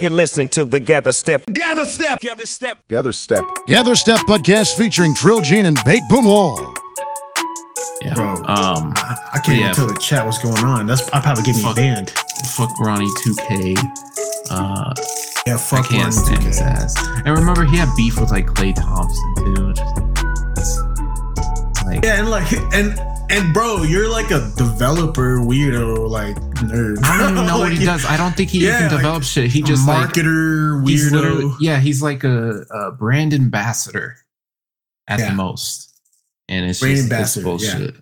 You're listening to the Gather Step. Gather Step. Gather Step. Gather Step. Gather Step podcast featuring Trill Gene and Bate Boomwall. Yeah. Bro, I can't even tell the chat what's going on. I probably get me banned. Fuck Ronnie 2K. Yeah, fuck Ronnie 2K. I can't stand his ass. And remember, he had beef with like Klay Thompson too. And bro, you're like a developer weirdo, like nerd. I don't even know what he does. I don't think he even develops shit. He just marketer weirdo. He's like a brand ambassador at the most, and it's brand just ambassador, bullshit. Yeah.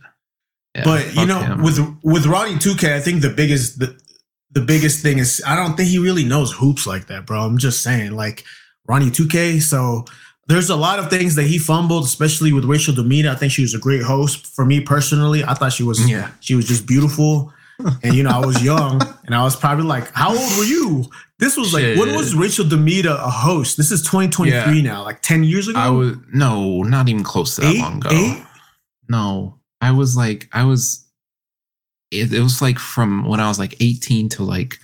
Yeah, but you know, him. with Ronnie 2K, I think the biggest thing is I don't think he really knows hoops like that, bro. I'm just saying, like Ronnie 2K, so. There's a lot of things that he fumbled, especially with Rachel Demita. I think she was a great host. For me personally, I thought she was just beautiful. And, you know, I was young and I was probably like, how old were you? This was like, when was Rachel Demita a host? This is 2023 now, like 10 years ago. No, not even close to that long ago. Eight? No, it was like from when I was like 18 to like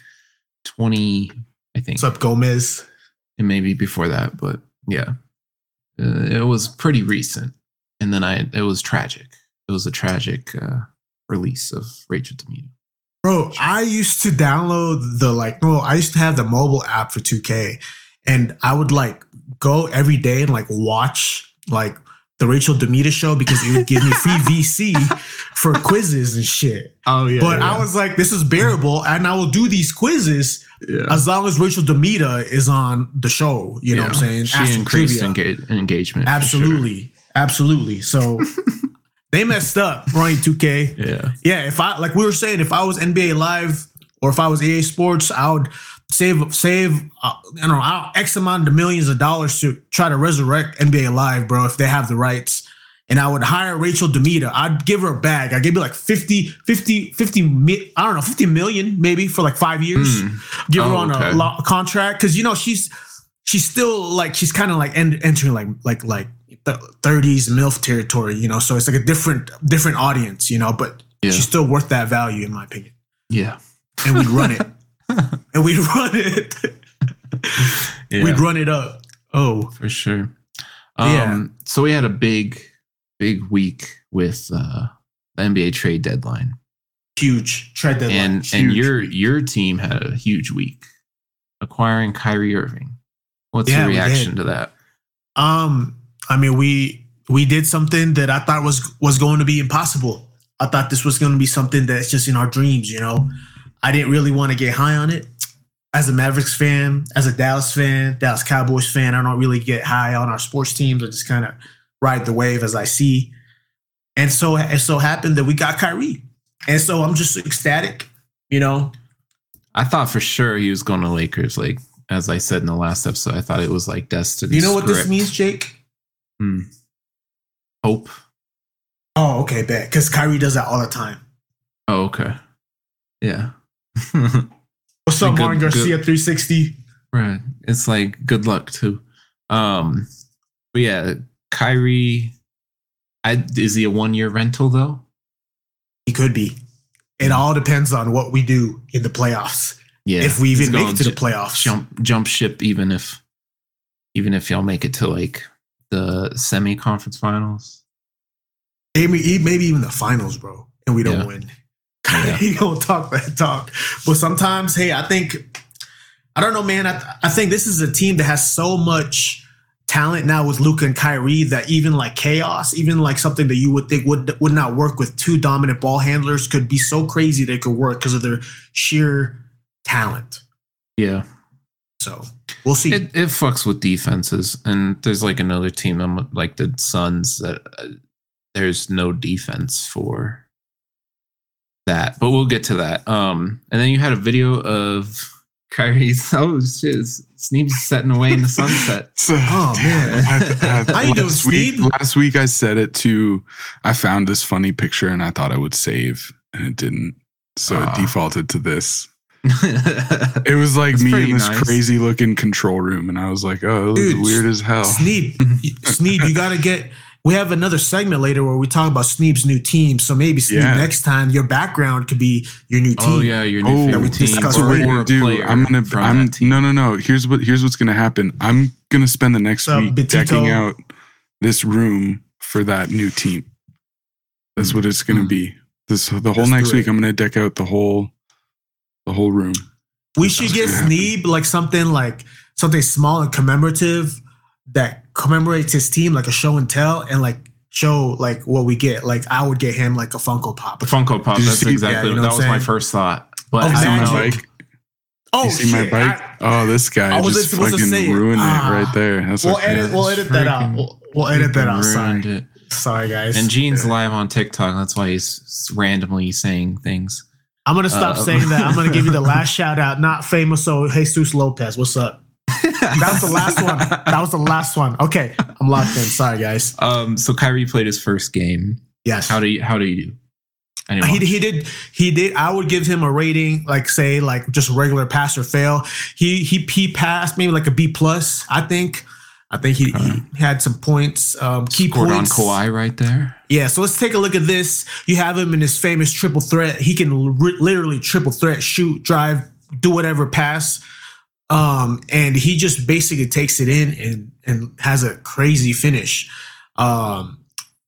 20, I think. What's up, Gomez? And maybe before that, but yeah. It was pretty recent, and then it was tragic. It was a tragic release of Rachel Demita. Bro, I used to download I used to have the mobile app for 2K, and I would like go every day and like watch like the Rachel Demita show because it would give me free VC for quizzes and shit. Oh yeah, but I was like, this is bearable, and I will do these quizzes. Yeah. As long as Rachel Demita is on the show, you know what I'm saying? She increased engagement. Absolutely. Sure. Absolutely. So they messed up, Ronnie 2K. Yeah. Yeah. If I, like we were saying, if I was NBA Live or if I was EA Sports, I would save X amount of millions of dollars to try to resurrect NBA Live, bro, if they have the rights. And I would hire Rachel Demita. I'd give her a bag. I'd give her like 50 million maybe for like 5 years. Give her on a contract. Cause you know, she's still like, she's kind of like entering like the 30s MILF territory, you know? So it's like a different audience, you know, but she's still worth that value in my opinion. Yeah. And we'd run it. We'd run it up. Oh, for sure. So we had a big week with the NBA trade deadline. Huge trade deadline. And your team had a huge week acquiring Kyrie Irving. What's your reaction to that? I mean, we did something that I thought was going to be impossible. I thought this was going to be something that's just in our dreams, you know. I didn't really want to get high on it. As a Mavericks fan, as a Dallas fan, Dallas Cowboys fan, I don't really get high on our sports teams. I just kind of ride the wave as I see. And so it so happened that we got Kyrie. And so I'm just ecstatic, you know. I thought for sure he was going to Lakers. Like, as I said in the last episode, I thought it was like destiny. You know what this means, Jake? Hope. Oh, okay, bet. Because Kyrie does that all the time. Oh, okay. Yeah. What's up, Martin Garcia 360? Right. It's like good luck, too. But yeah. Kyrie, is he a one-year rental, though? He could be. It all depends on what we do in the playoffs. Yeah, if we even make it to the playoffs. Jump ship even if y'all make it to, like, the semi-conference finals. Maybe even the finals, bro, and we don't win. He don't talk that talk. But sometimes, hey, I don't know, man. I think this is a team that has so much talent now with Luka and Kyrie that even like chaos, even like something that you would think would not work with two dominant ball handlers could be so crazy they could work because of their sheer talent. Yeah. So we'll see. It fucks with defenses, and there's like another team like the Suns that there's no defense for that, but we'll get to that. And then you had a video of Kyrie's. Oh shit! Sneeb's setting away in the sunset. Man! I you doing, Sneeb? Last week I said it too. I found this funny picture and I thought I would save, and it didn't. So it defaulted to this. It was like me in this crazy looking control room, and I was like, "Oh, this is weird as hell." Sneeb, you gotta get. we have another segment later where we talk about Sneeb's new team. So maybe Sneeb, next time your background could be your new team. Oh yeah, your new favorite team. That's what we're gonna do. No. Here's what's gonna happen. I'm gonna spend the next week decking out this room for that new team. That's what it's gonna be. Next week, I'm gonna deck out the whole room. We should get Sneeb like something small and commemorative that commemorates his team, like a show and tell, and like show like what we get. Like I would get him like a Funko Pop. The Funko Pop. That's exactly that was my first thought. But my bike? This guy just fucking ruined it right there. That's we'll edit that out. We'll edit that out. Sorry, guys. And Gene's live on TikTok. That's why he's randomly saying things. I'm going to stop saying that. I'm going to give you the last shout out. Not famous. So Jesus Lopez, what's up? That was the last one. Okay. I'm locked in. Sorry, guys. So Kyrie played his first game. Yes. How do you do? Anyone? He did. I would give him a rating, like say like just regular pass or fail. He passed maybe like a B+, I think. He had some points. Key scored points. Scored on Kawhi right there. Yeah, so let's take a look at this. You have him in his famous triple threat. He can literally triple threat, shoot, drive, do whatever, pass. And he just basically takes it in and has a crazy finish. Kyrie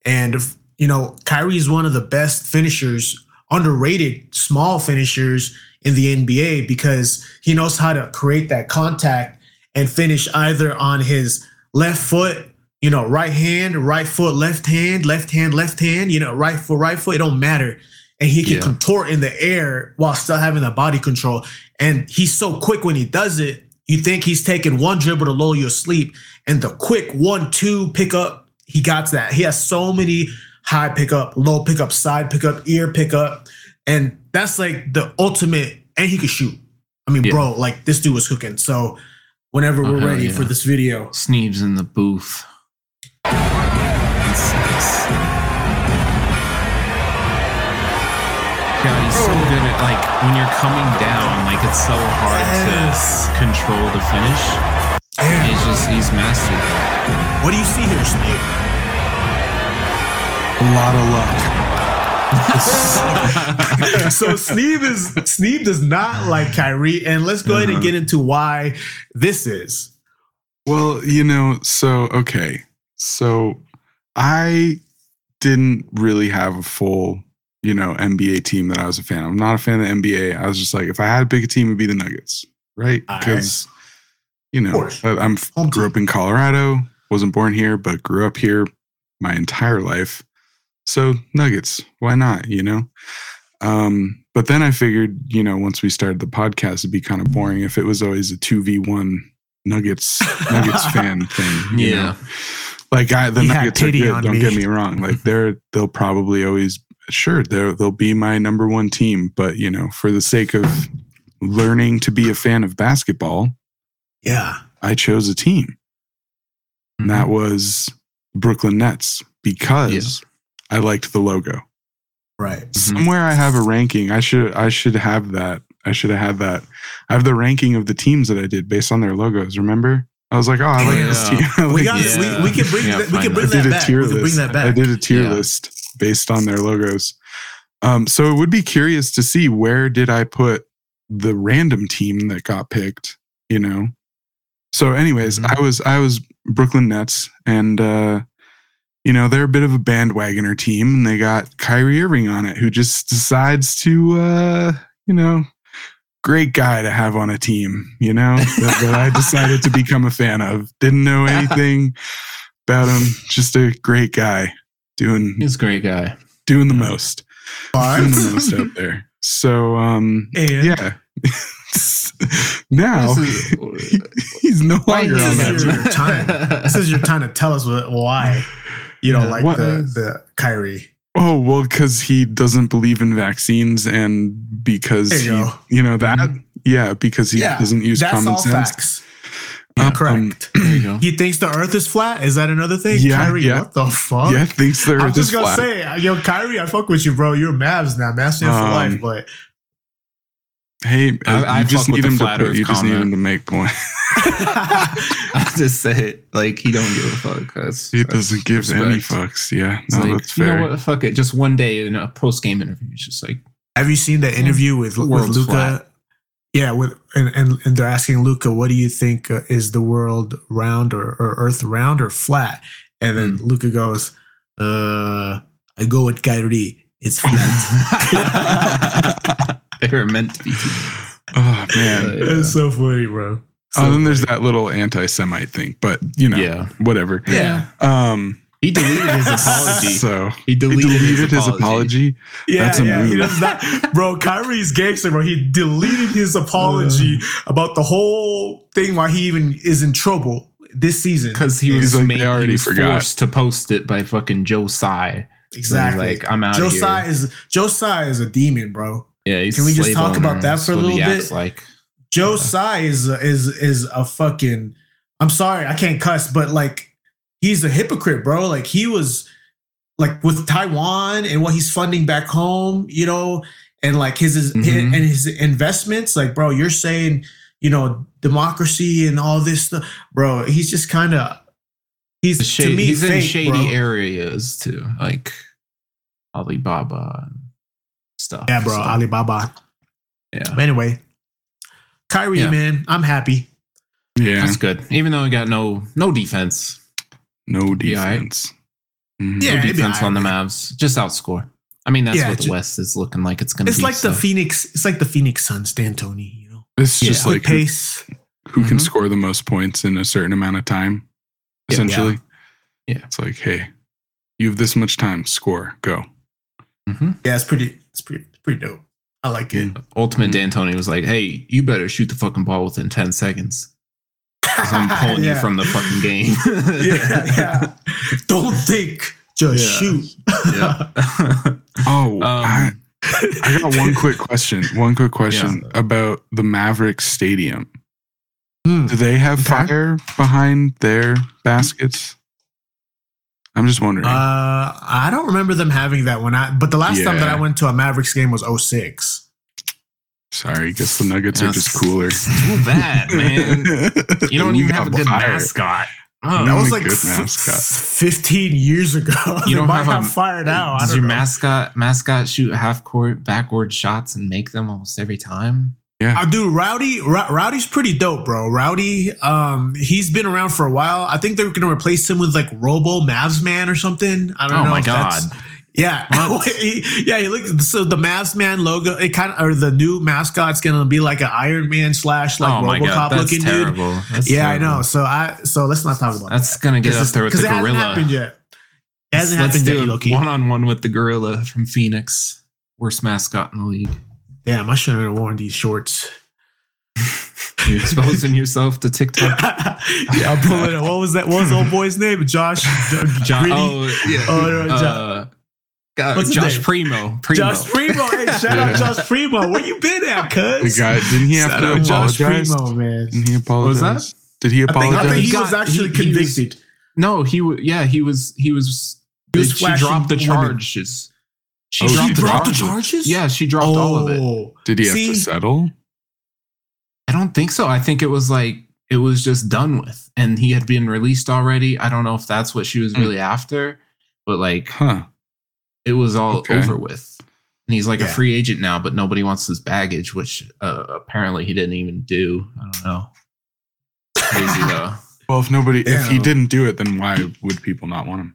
is one of the best finishers, underrated small finishers in the NBA because he knows how to create that contact and finish either on his left foot, right hand, right foot, left hand, right foot. It don't matter. And he can contort in the air while still having the body control. And he's so quick when he does it, you think he's taking one dribble to lull you asleep. And the quick 1-2 pickup, he got that. He has so many high pickup, low pickup, side pickup, ear pickup. And that's like the ultimate. And he can shoot. I mean, bro, like this dude was cooking. So whenever we're ready for this video. Sneeb's in the booth. God, he's so good at, like, when you're coming down, like, it's so hard to control the finish. He's mastered that. What do you see here, Sneeb? A lot of luck. So Sneeb does not like Kyrie, and let's go ahead and get into why this is. Well, So I didn't really have a full... NBA team that I was a fan of. I'm not a fan of the NBA. I was just like, if I had to pick a team, it'd be the Nuggets, right? Because, I grew up in Colorado, wasn't born here, but grew up here my entire life. So Nuggets, why not, But then I figured, once we started the podcast, it'd be kind of boring if it was always a 2v1 Nuggets fan thing. You know? Like, the Nuggets are good, don't get me wrong. Like, they'll probably always... Sure, they'll be my number one team, but for the sake of learning to be a fan of basketball, I chose a team, and that was Brooklyn Nets because I liked the logo. Right, somewhere I have a ranking. I should have that. I should have had that. I have the ranking of the teams that I did based on their logos. Remember. I was like, I like this team. We can bring that back. I did a tier list based on their logos. So it would be curious to see where did I put the random team that got picked, So anyways, I was Brooklyn Nets, and they're a bit of a bandwagoner team, and they got Kyrie Irving on it, who just decides to great guy to have on a team, that I decided to become a fan of. Didn't know anything about him. Just a great guy doing the most. Doing the most out there. So, now he's no longer on that team. This is your time to tell us why you don't like the Kyrie. Oh, well, because he doesn't believe in vaccines, and because he doesn't use common sense. Facts. Yeah, correct. There you go. He thinks the Earth is flat. Is that another thing? Yeah, Kyrie, what the fuck? Yeah, thinks the Earth is flat. I was just gonna say, Kyrie, I fuck with you, bro. You're Mavs now, Mavs for life. But hey, I just need him to make points. I just said, like, he don't give a fuck. He doesn't give any fucks. Yeah, no, like, that's fair. You know what? Fuck it. Just one day in a post game interview, it's just like. Have you seen the interview with Luka? Flat. Yeah, and they're asking Luka, what do you think is the world round or Earth round or flat? And then Luka goes, I go with Kyrie. It's flat. They were meant to be. Oh, man. It's so funny, bro. Then there's that little anti-Semite thing, but, you know, whatever. Yeah. He deleted his apology. He deleted his apology. Yeah, that's a move. Bro, Kyrie's gangster, bro. He deleted his apology about the whole thing why he even is in trouble this season. Because he was forced to post it by fucking Joe Tsai. Exactly. Like, I'm out of here. Joe Tsai is a demon, bro. Yeah, can we just talk about that for a little bit? Like, Joe Tsai is a fucking. I'm sorry, I can't cuss, but like, he's a hypocrite, bro. Like, he was like with Taiwan and what he's funding back home, you know, and like his investments. Like, bro, you're saying, you know, democracy and all this stuff, bro. He's just kind of he's in shady areas too, like Alibaba. Stuff. Yeah, bro. Stuff. Alibaba. Yeah. But anyway, Kyrie, man, I'm happy. Yeah, that's good. Even though I got no defense. No defense. Right. Mm-hmm. Yeah, no defense on the Mavs. Just outscore. I mean, that's what the West is looking like. It's gonna. It's like the Phoenix. It's like the Phoenix Suns, D'Antoni. You know, it's just like pace. Who can score the most points in a certain amount of time? Essentially, yeah. It's like, hey, you have this much time. Score, go. Mm-hmm. Yeah, it's pretty dope. I like it. Ultimate D'Antoni was like, hey, you better shoot the fucking ball within 10 seconds. Because I'm pulling you from the fucking game. Don't think, just shoot. Yeah. I got one quick question. About the Mavericks Stadium. Do they have fire behind their baskets? I'm just wondering. I don't remember them having that one. But the last time that I went to a Mavericks game was 2006. Sorry, I guess the Nuggets are just cooler. Too bad, man. You don't even have a good mascot. Oh, that was like 15 years ago. You don't have fire now. Does your mascot shoot half court backward shots and make them almost every time? Yeah, I do. Rowdy's pretty dope, bro. Rowdy, he's been around for a while. I think they're gonna replace him with like Robo Mavs Man or something. I don't know. Oh my god! He looks. So the Mavs Man logo, it kind of, or the new mascot's gonna be like an Iron Man / like RoboCop looking dude. That's terrible. I know. So let's not talk about that. That's gonna get up there with the gorilla. It hasn't happened yet. Let's do one-on-one with the gorilla from Phoenix. Worst mascot in the league. Damn, I shouldn't have worn these shorts. You're exposing yourself to TikTok. Yeah, I'm pulling it. What was that? What was the old boy's name? Josh. Oh, yeah. Josh Primo. Josh Primo. Hey, shout out Josh Primo. Where you been at, cuz? Didn't he have to apologize? Josh Primo, man. Didn't he apologize? What was that? Did he apologize? I think he was actually convicted. He was. She dropped the charges. She dropped the charges? Yeah, she dropped all of it. Did he have to settle? I don't think so. I think it was just done with. And he had been released already. I don't know if that's what she was really after. But it was all over with. And he's a free agent now, but nobody wants his baggage, which apparently he didn't even do. I don't know. Crazy, though. Well, if he didn't do it, then why would people not want him?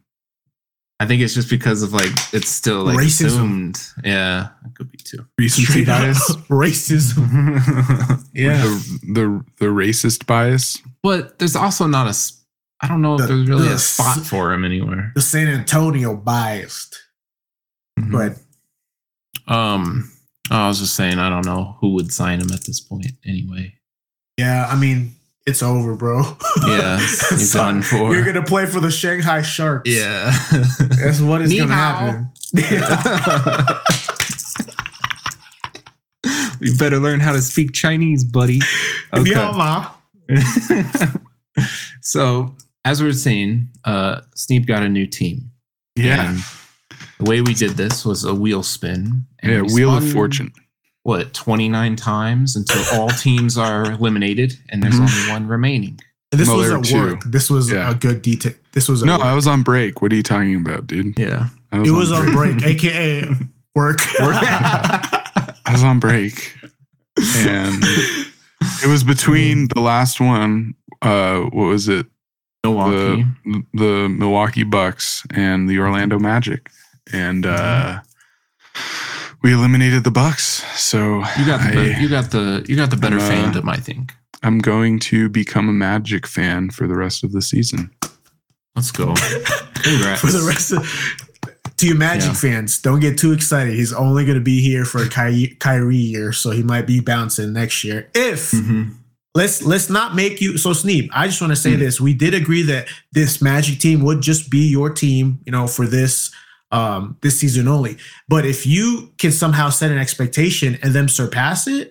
I think it's just because of it's still racism. Assumed. Yeah, it could be too. Recency bias, racism. Yeah, the racist bias. But there's also not a. I don't know if there's really a spot for him anywhere. The San Antonio biased, but I was just saying I don't know who would sign him at this point anyway. Yeah, I mean. It's over, bro. Yeah, it's done for. You're gonna play for the Shanghai Sharks. Yeah, that's what is gonna happen. Yeah. You better learn how to speak Chinese, buddy. Okay. So, as we're saying, Sneeb got a new team. Yeah. And the way we did this was a wheel spin. And wheel of fortune. what, 29 times until all teams are eliminated and there's only one remaining. This was at work. This was a good detail. This was no, I was on break. What are you talking about, dude? Yeah. It was on break, aka work. I was on break. And it was between the last one, what was it? Milwaukee. The Milwaukee Bucks and the Orlando Magic. And we eliminated the Bucks. So you got the better fandom, I think. I'm going to become a Magic fan for the rest of the season. Let's go. Congrats. To you Magic fans, don't get too excited. He's only going to be here for a Kyrie year, so he might be bouncing next year. If let's not make you so Sneeb. I just want to say this: we did agree that this Magic team would just be your team, you know, for this this season only. But if you can somehow set an expectation and then surpass it,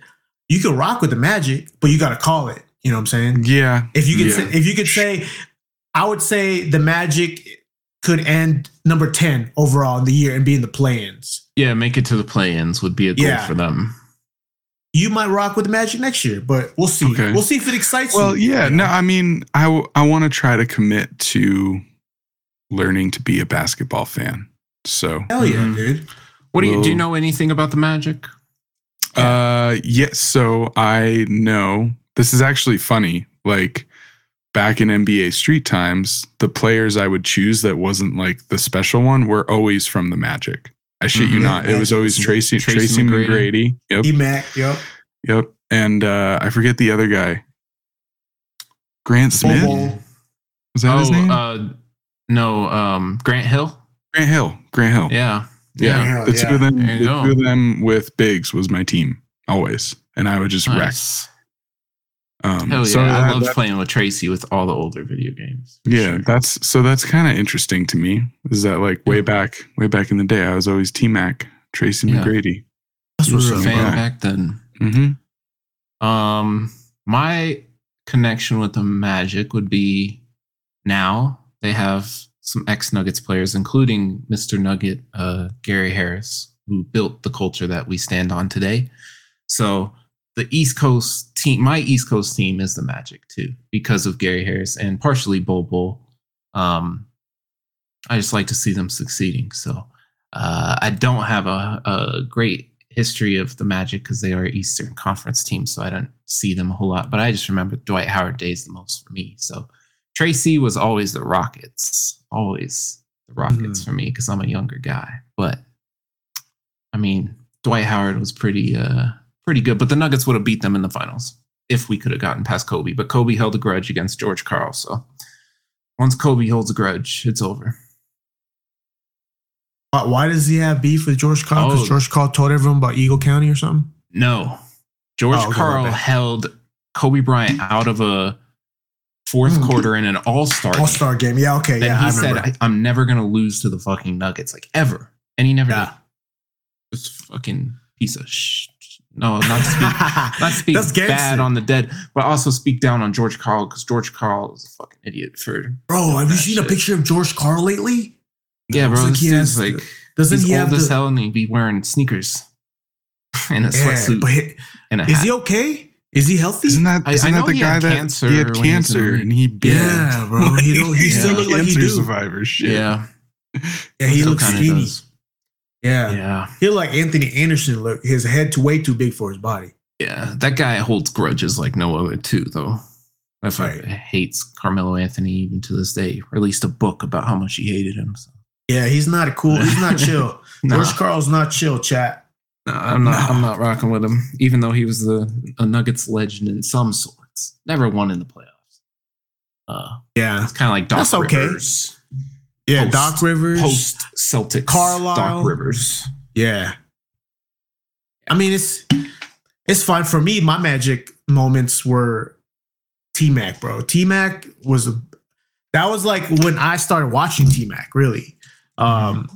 you can rock with the Magic, but you got to call it. You know what I'm saying? Yeah. If you could say, I would say the Magic could end number 10 overall in the year and be in the play-ins. Yeah, make it to the play-ins would be a goal for them. You might rock with the Magic next year, but we'll see. Okay. We'll see if it excites you. Well, yeah. No, I mean, I want to try to commit to learning to be a basketball fan. So hell yeah, dude. Do you know anything about the Magic? So I know this is actually funny. Like back in NBA Street Times, the players I would choose that wasn't like the special one were always from the Magic. I shit you not. It was always Tracy McGrady. Yep. D-Mac. Yep. And I forget the other guy. Grant Smith. Was that his name? No. Grant Hill. Yeah. Yeah, the two of them. With Biggs was my team always, and I would just wreck. Hell yeah! So I loved playing with Tracy with all the older video games. Yeah, sure. That's kind of interesting to me. Is that like way back in the day? I was always T-Mac, Tracy McGrady. I was a fan back then. Mm-hmm. My connection with the Magic would be now they have some ex-Nuggets players, including Mr. Nugget, Gary Harris, who built the culture that we stand on today. So the East Coast team, my East Coast team is the Magic too, because of Gary Harris and partially Bol Bol. I just like to see them succeeding. So I don't have a great history of the Magic because they are an Eastern Conference team, so I don't see them a whole lot. But I just remember Dwight Howard days the most for me. So Tracy was always the Rockets. Always the Rockets for me because I'm a younger guy. But, I mean, Dwight Howard was pretty good. But the Nuggets would have beat them in the finals if we could have gotten past Kobe. But Kobe held a grudge against George Karl. So once Kobe holds a grudge, it's over. Why does he have beef with George Karl? Because George Karl told everyone about Eagle County or something? No. George Karl held Kobe Bryant out of a fourth quarter in an all-star game. Yeah, okay. Then he said, I'm never going to lose to the fucking Nuggets, like ever. And he never did. This fucking piece of not to speak bad on the dead, but also speak down on George Karl because George Karl is a fucking idiot for. Bro, have you seen a picture of George Karl lately? Yeah, bro. Like he's old as hell and he'd be wearing sneakers and a sweatsuit. And a hat. Is he okay? Is he healthy? Isn't that the guy that he had cancer and he bit? Yeah, bro. He still looks like he do. Survivor shit. Yeah. Yeah, he looks skinny. Yeah. He looked like Anthony Anderson. Look, his head way too big for his body. Yeah, that guy holds grudges like no other too, though. That's why he hates Carmelo Anthony even to this day. Released a book about how much he hated him. So. Yeah, he's not chill. Nah. George Karl's not chill, chat. No, I'm not rocking with him, even though he was a Nuggets legend in some sorts. Never won in the playoffs. It's kind of like Doc Rivers. Yeah, Doc Rivers. Post Celtics. Carlisle. Doc Rivers. Yeah. I mean, it's fine. For me, my Magic moments were T-Mac, bro. T-Mac was like when I started watching T-Mac, really. And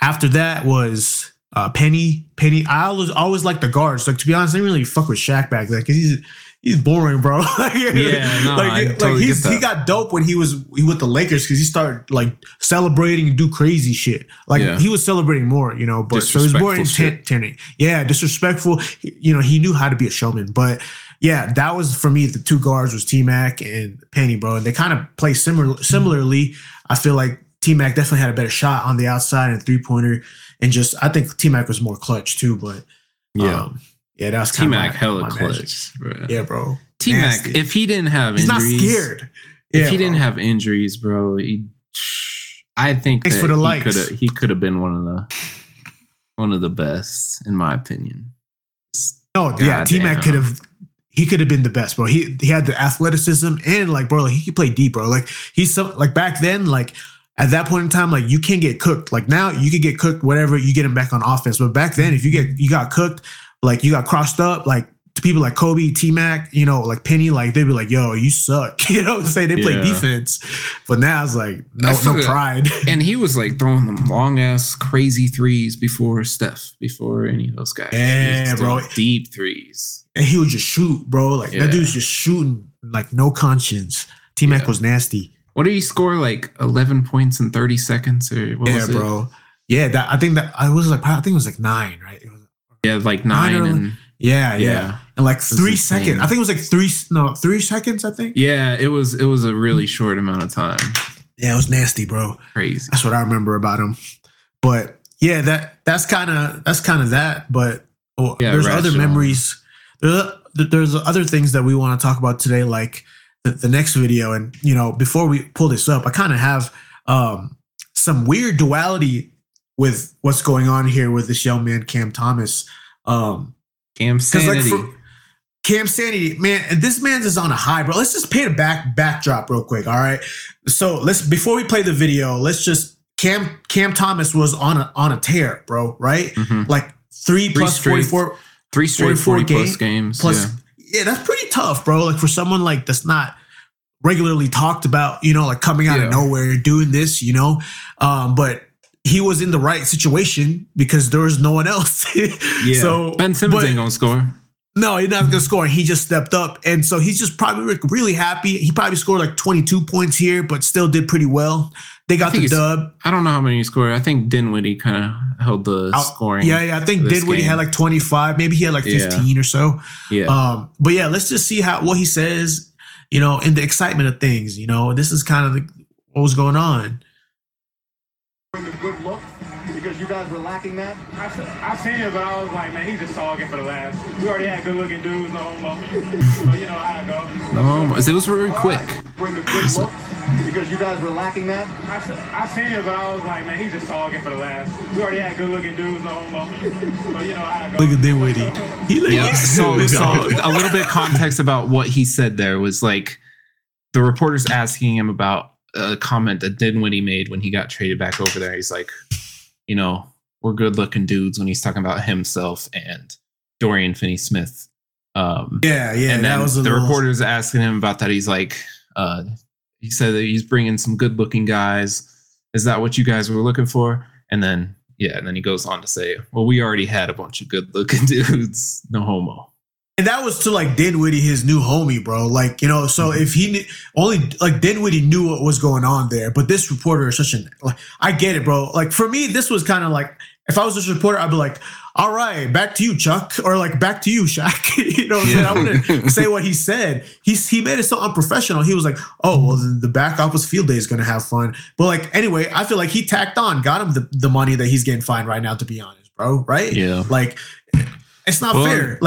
after that was... Penny. I always liked the guards. Like, to be honest, I didn't really fuck with Shaq back then because he's boring, bro. He got dope when he with the Lakers because he started like celebrating and do crazy shit. He was celebrating more, you know. But so he's boring tending. Yeah, disrespectful. You know, he knew how to be a showman, but. Yeah, that was, for me, the two guards was T-Mac and Penny, bro. And they kind of play similarly. I feel like T-Mac definitely had a better shot on the outside and three-pointer. And just, I think T-Mac was more clutch, too. But, that was kind of T-Mac hella clutch, bro. Yeah, bro. T-Mac, nasty. If he didn't have injuries. He's not scared. Yeah, if he didn't have injuries, bro, I think he could have been one of the best, in my opinion. T-Mac could have... He could have been the best, bro. He had the athleticism and he could play deep, bro. Back then, at that point in time, you can't get cooked. Now you could get cooked, whatever, you get him back on offense. But back then, if you got cooked, you got crossed up, people like Kobe, T-Mac, Penny, they'd be like, yo, you suck. You know what I'm saying? They play defense. But now it's no pride. And he was throwing them long-ass crazy threes before Steph, before any of those guys. Yeah, bro. Deep threes. And he would just shoot, bro. That dude's just shooting, no conscience. T-Mac was nasty. What did he score, 11 points in 30 seconds? Or what was it? Yeah, bro. Yeah, I think it was 9, right? It was, 9 and... Yeah. And 3 seconds. I think it was 3 seconds, I think. Yeah, it was a really short amount of time. Yeah, it was nasty, bro. Crazy. That's what I remember about him. But yeah, that's kind of that. But there's rational. Other memories. There's other things that we want to talk about today, like the next video. And, before we pull this up, I kind of have some weird duality with what's going on here with this young man, Cam Thomas. Cam Sanity. Cam Sanity, man, and this man's is on a high, bro. Let's just paint a backdrop real quick, all right? So before we play the video, let's just Cam Thomas was on a tear, bro, right? Mm-hmm. 3 straight 44 games. Plus, that's pretty tough, bro. For someone that's not regularly talked about, coming out of nowhere doing this, but. He was in the right situation because there was no one else. Yeah. So Ben Simmons ain't gonna score. No, he's not gonna score. He just stepped up, and so he's just probably really happy. He probably scored 22 points here, but still did pretty well. They got the dub. I don't know how many he scored. I think Dinwiddie kind of held the scoring. Yeah. I think Dinwiddie had 25. Maybe he had 15 or so. Yeah. But yeah, let's just see what he says. In the excitement of things. This is kind of what was going on. A good look because you guys were lacking that? I seen it, but I was like, man, he's just talking for the last. We already had good looking dudes on no homo. So you know how to go. It was very quick. Bring a good look because you guys were lacking that? I seen it, but I was like, man, he's just talking for the last. We already had good looking dudes on no homo. So you know how to go. Look at Dinwiddie. A little bit of context about what he said there was the reporters asking him about a comment that Dinwiddie made when he got traded back over there. He's like, we're good looking dudes when he's talking about himself and Dorian Finney-Smith. And that was the reporters asking him about that. He's like, he said that he's bringing some good looking guys. Is that what you guys were looking for? And then, he goes on to say, well, we already had a bunch of good looking dudes. No homo. And that was to Dinwiddie, his new homie, bro. If he Dinwiddie knew what was going on there, but this reporter is such an I get it, bro. For me, this was kind of if I was this reporter, I'd be like, all right, back to you, Chuck, or back to you, Shaq. You know what I'm saying? I wouldn't say what he said. He made it so unprofessional. He was like, oh, well, the back office field day is going to have fun. But anyway, I feel like he tacked on, got him the money that he's getting fined right now, to be honest, bro. Right? Yeah. It's not fair.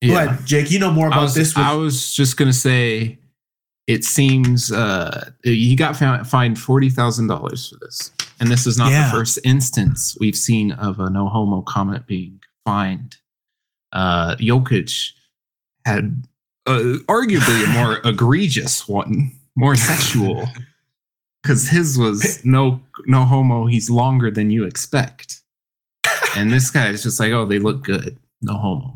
Yeah, go ahead, Jake, you know more about this. I was just going to say, it seems he got fined $40,000 for this. And this is not the first instance we've seen of a no homo comment being fined. Jokic had arguably a more egregious one, more sexual, because his was no homo. He's longer than you expect. And this guy is just oh, they look good. No homo.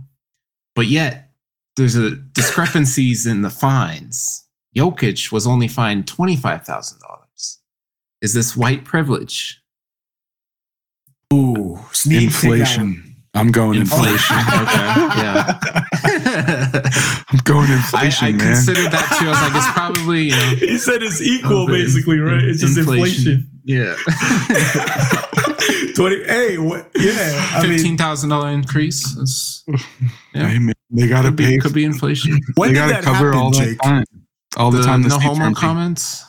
But yet, there's a discrepancies in the fines. Jokic was only fined $25,000. Is this white privilege? Ooh, Sneeb. Inflation. I'm going inflation. Yeah. I'm going inflation. I considered that too. I was like, it's probably. You know, he said it's equal, basically, right? It's just inflation. Yeah. 20. Hey, what? Yeah. $15,000 increase. That's, yeah. Hey, man, they gotta pay. Could be inflation. When they did that cover happen, all Jake? The time. All the time. No homework comments.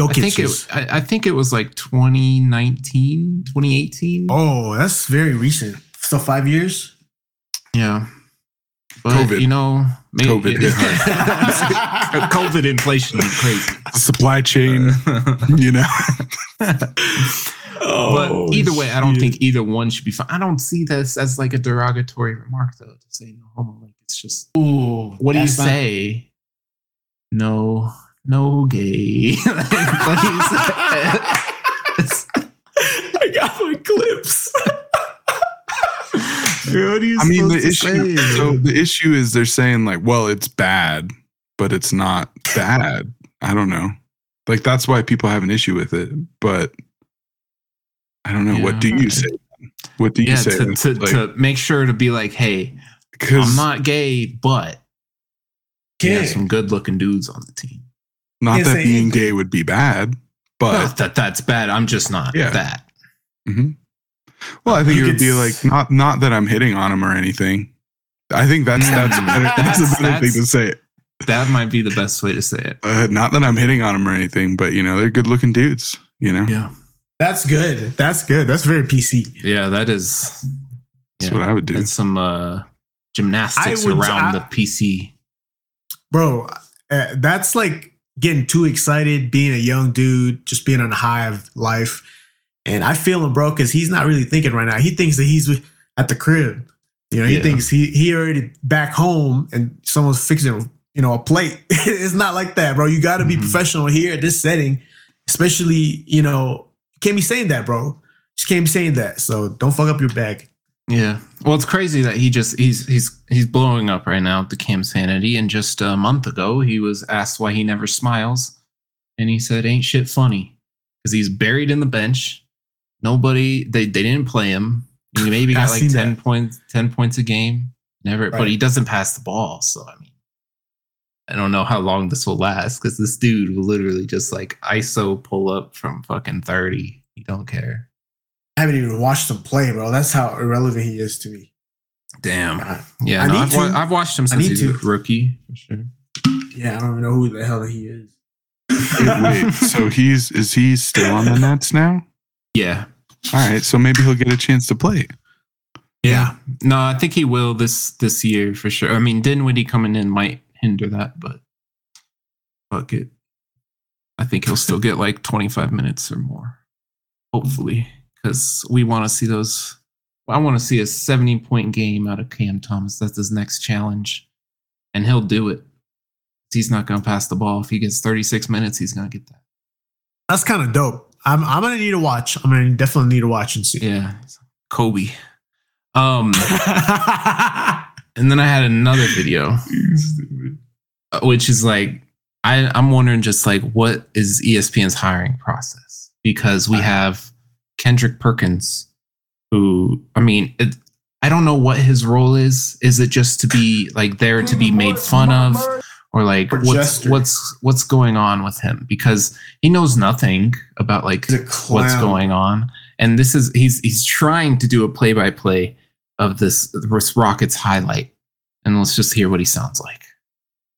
I think it was like 2019, 2018. Oh, that's very recent. So 5 years? Yeah. But, COVID. You know, maybe COVID hit hard. COVID inflation is crazy. Supply chain, you know. Oh, but either way, I don't think either one should be fine. I don't see this as like a derogatory remark, though, to say no homo. Like, it's just, what do you say? No gay. I got my clips. Dude, I mean, the issue is they're saying like, well, it's bad, but it's not bad. I don't know. Like, that's why people have an issue with it. But I don't know. Yeah. What do you say? What do you say? To make sure to be like, hey, I'm not gay, but you have some good looking dudes on the team. Not that being gay would be bad, but not that that's bad. I'm just not that. Mm-hmm. Well, I think it would be like not that I'm hitting on him or anything. I think that's a better thing to say. That might be the best way to say it. Not that I'm hitting on him or anything, but you know they're good looking dudes. You know, yeah, that's good. That's good. That's very PC. Yeah, that is. Yeah, that's what I would do. That's some gymnastics around the PC. Bro, that's like getting too excited, being a young dude, just being on a high of life. And I feel him, bro, because he's not really thinking right now. He thinks that he's at the crib. You know, he thinks he already back home and someone's fixing, you know, a plate. It's not like that, bro. You got to be professional here at this setting, especially, you know, can't be saying that, bro. Just can't be saying that. So don't fuck up your bag. Yeah. Well, it's crazy that he's blowing up right now, the Cam Sanity. And just a month ago, he was asked why he never smiles. And he said, ain't shit funny. Because he's buried in the bench. Nobody, they didn't play him. He maybe got like 10 points a game. Never, right. But he doesn't pass the ball. So, I mean, I don't know how long this will last. Because this dude will literally just like ISO pull up from fucking 30. He don't care. I haven't even watched him play, bro. That's how irrelevant he is to me. Damn. Yeah, I've watched him since he was a rookie. For sure. Yeah, I don't even know who the hell he is. Wait, so is he still on the Nets now? Yeah. All right, so maybe he'll get a chance to play. Yeah. No, I think he will this year for sure. I mean, Dinwiddie coming in might hinder that, but fuck it. I think he'll still get like 25 minutes or more. Hopefully. Because we want to see those. I want to see a 70-point game out of Cam Thomas. That's his next challenge. And he'll do it. He's not going to pass the ball. If he gets 36 minutes, he's going to get that. That's kind of dope. I'm going to need to watch. I'm going to definitely need to watch and see. Yeah. Kobe. And then I had another video, which is like, I'm wondering just like, what is ESPN's hiring process? Because we have Kendrick Perkins, who, I mean, I don't know what his role is. Is it just to be like there to be made fun of, or like what's going on with him? Because he knows nothing about like what's going on, and this is he's trying to do a play-by-play of this Rockets highlight, and let's just hear what he sounds like.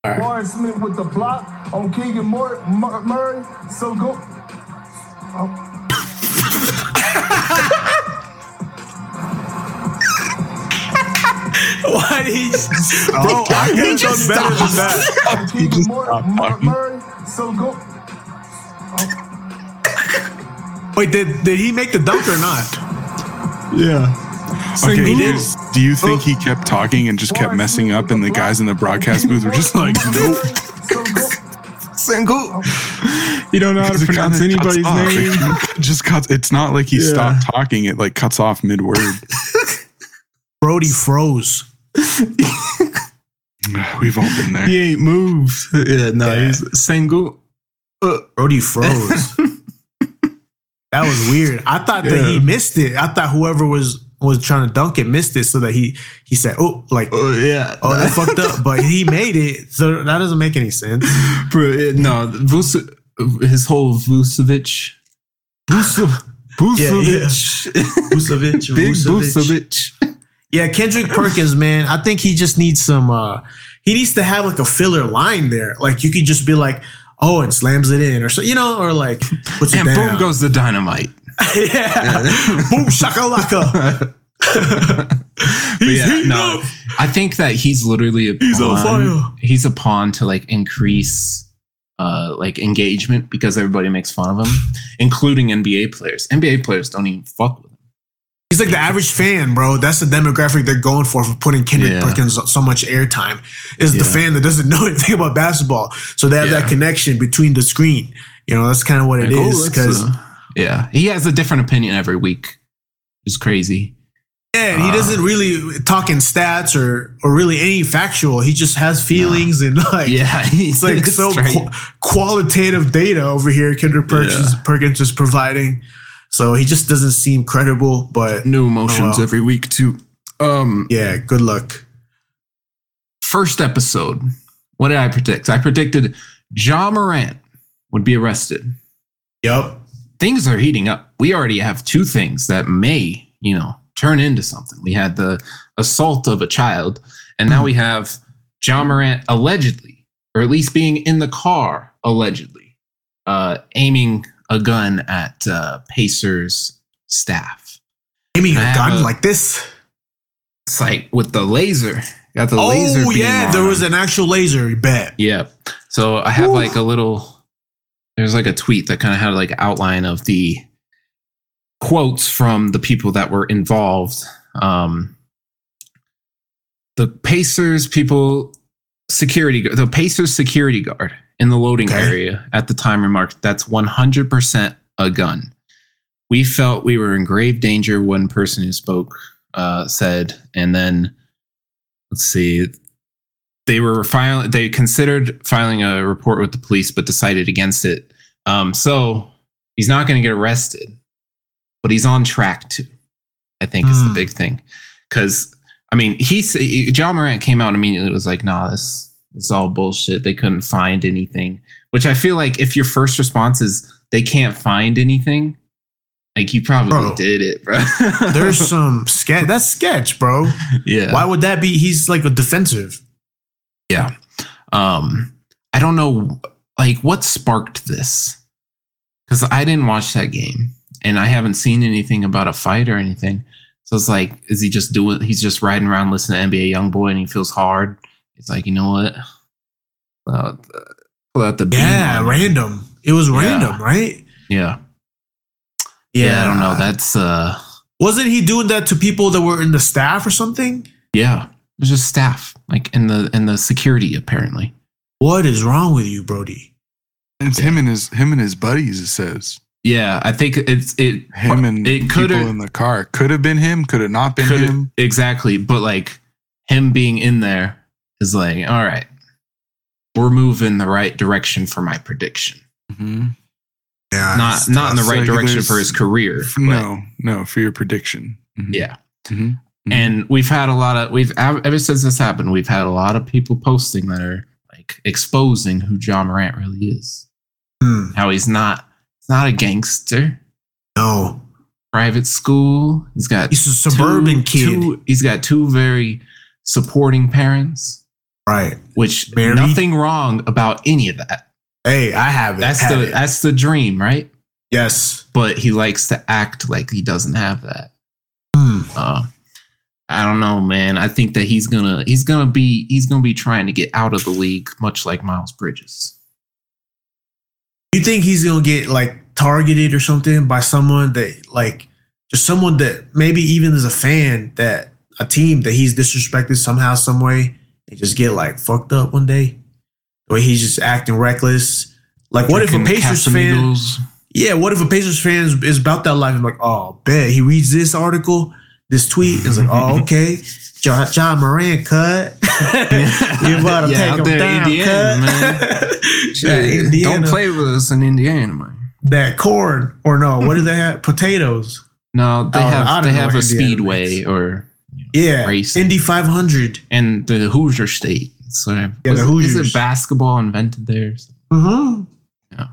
All right. Warren Smith with the block on Keegan Murray. So go. Why did he just he just done better than that. He just Murray, so go. Wait, did he make the dunk or not? Yeah. Okay, do you think he kept talking and just kept messing up, and the guys in the broadcast booth were just like, nope. Single. You don't know how to pronounce anybody's name. It just cuts. It's not like he stopped talking. It like cuts off mid-word. Brody froze. We've all been there. He ain't moved. Yeah, no, he's single. Brody froze. That was weird. I thought that he missed it. I thought whoever was was trying to dunk it, missed it, so that he said, "Oh, like, oh yeah, oh that fucked up," but he made it, so that doesn't make any sense. Bro, no, his whole Vucevic. Yeah, Kendrick Perkins, man, I think he just needs some. He needs to have like a filler line there. Like you could just be like, "Oh," and slams it in, or so, you know, or like, what's and boom down? Goes the dynamite. Yeah, boom shakalaka. I think that he's literally he's on fire. He's a pawn to like increase like engagement because everybody makes fun of him, including NBA players. NBA players don't even fuck with him. He's like the average fan, bro. That's the demographic they're going for putting Kendrick Perkins so much airtime. Is the fan that doesn't know anything about basketball, so they have that connection between the screen. You know, that's kind of what it is because. Yeah, he has a different opinion every week. It's crazy. Yeah, he doesn't really talk in stats or really any factual. He just has feelings and like it's like so qualitative data over here. Kendrick Perkins is providing, so he just doesn't seem credible. But new emotions every week too. Yeah. Good luck. First episode. What did I predict? I predicted Ja Morant would be arrested. Yep. Things are heating up. We already have two things that may, you know, turn into something. We had the assault of a child, and now we have Ja Morant allegedly, or at least being in the car allegedly, aiming a gun at Pacers staff. Aiming a gun like this? It's like with the laser. Got the laser. Oh yeah, there was an actual laser. You bet. Yeah. So I have like a little. There's like a tweet that kind of had like an outline of the quotes from the people that were involved. The Pacers security guard in the loading area at the time remarked, "That's 100% a gun. We felt we were in grave danger," one person who spoke said. And then, let's see. They considered filing a report with the police, but decided against it. So he's not going to get arrested, but he's on track to. I think is the big thing, because I mean, Ja Morant came out immediately. It was like, "Nah, this is all bullshit. They couldn't find anything." Which I feel like if your first response is they can't find anything, like you probably did it, bro. There's some sketch. That's sketch, bro. Yeah. Why would that be? He's like a defensive. Yeah. I don't know, like, what sparked this? Because I didn't watch that game, and I haven't seen anything about a fight or anything. So it's like, is he just he's just riding around listening to NBA Youngboy, and he feels hard. It's like, you know what? Pull out the beam. Random. It was random, right? Yeah. Yeah, I don't know. That's... Wasn't he doing that to people that were in the staff or something? Yeah. It was just staff, like in the security, apparently. What is wrong with you, Brody? It's him and his buddies. It says. Yeah, I think it's him and it people in the car. Could have been him. Could have not been him. Exactly, but like him being in there is like, all right, we're moving the right direction for my prediction. Mm-hmm. Yeah, not in the right direction for his career. No, for your prediction. Mm-hmm. Yeah. Mm-hmm. And ever since this happened, we've had a lot of people posting that are like exposing who Ja Morant really is. How he's not a gangster. No. Private school. He's a suburban kid. He's got two very supporting parents. Right. Which nothing wrong about any of that. Hey, I have it. That's the dream, right? Yes. But he likes to act like he doesn't have that. I don't know, man. I think that he's gonna be trying to get out of the league, much like Miles Bridges. You think he's gonna get like targeted or something by someone that like just someone that maybe even is a fan that a team that he's disrespected somehow, some way, and just get like fucked up one day? The way he's just acting reckless. Like what if a Pacers fan? Yeah, what if a Pacers fan is about that life? I'm like, oh, bet he reads this article. This tweet is like, oh, okay, Ja Morant, cut. You're about to take him down, Indiana, cut. Indiana. Don't play with us in Indiana, man. That corn, or no, what do they have? Potatoes. No, they have a speedway or racing. Indy 500 and the Hoosier State. So the Hoosiers. Is it basketball invented there? Mm-hmm. Yeah.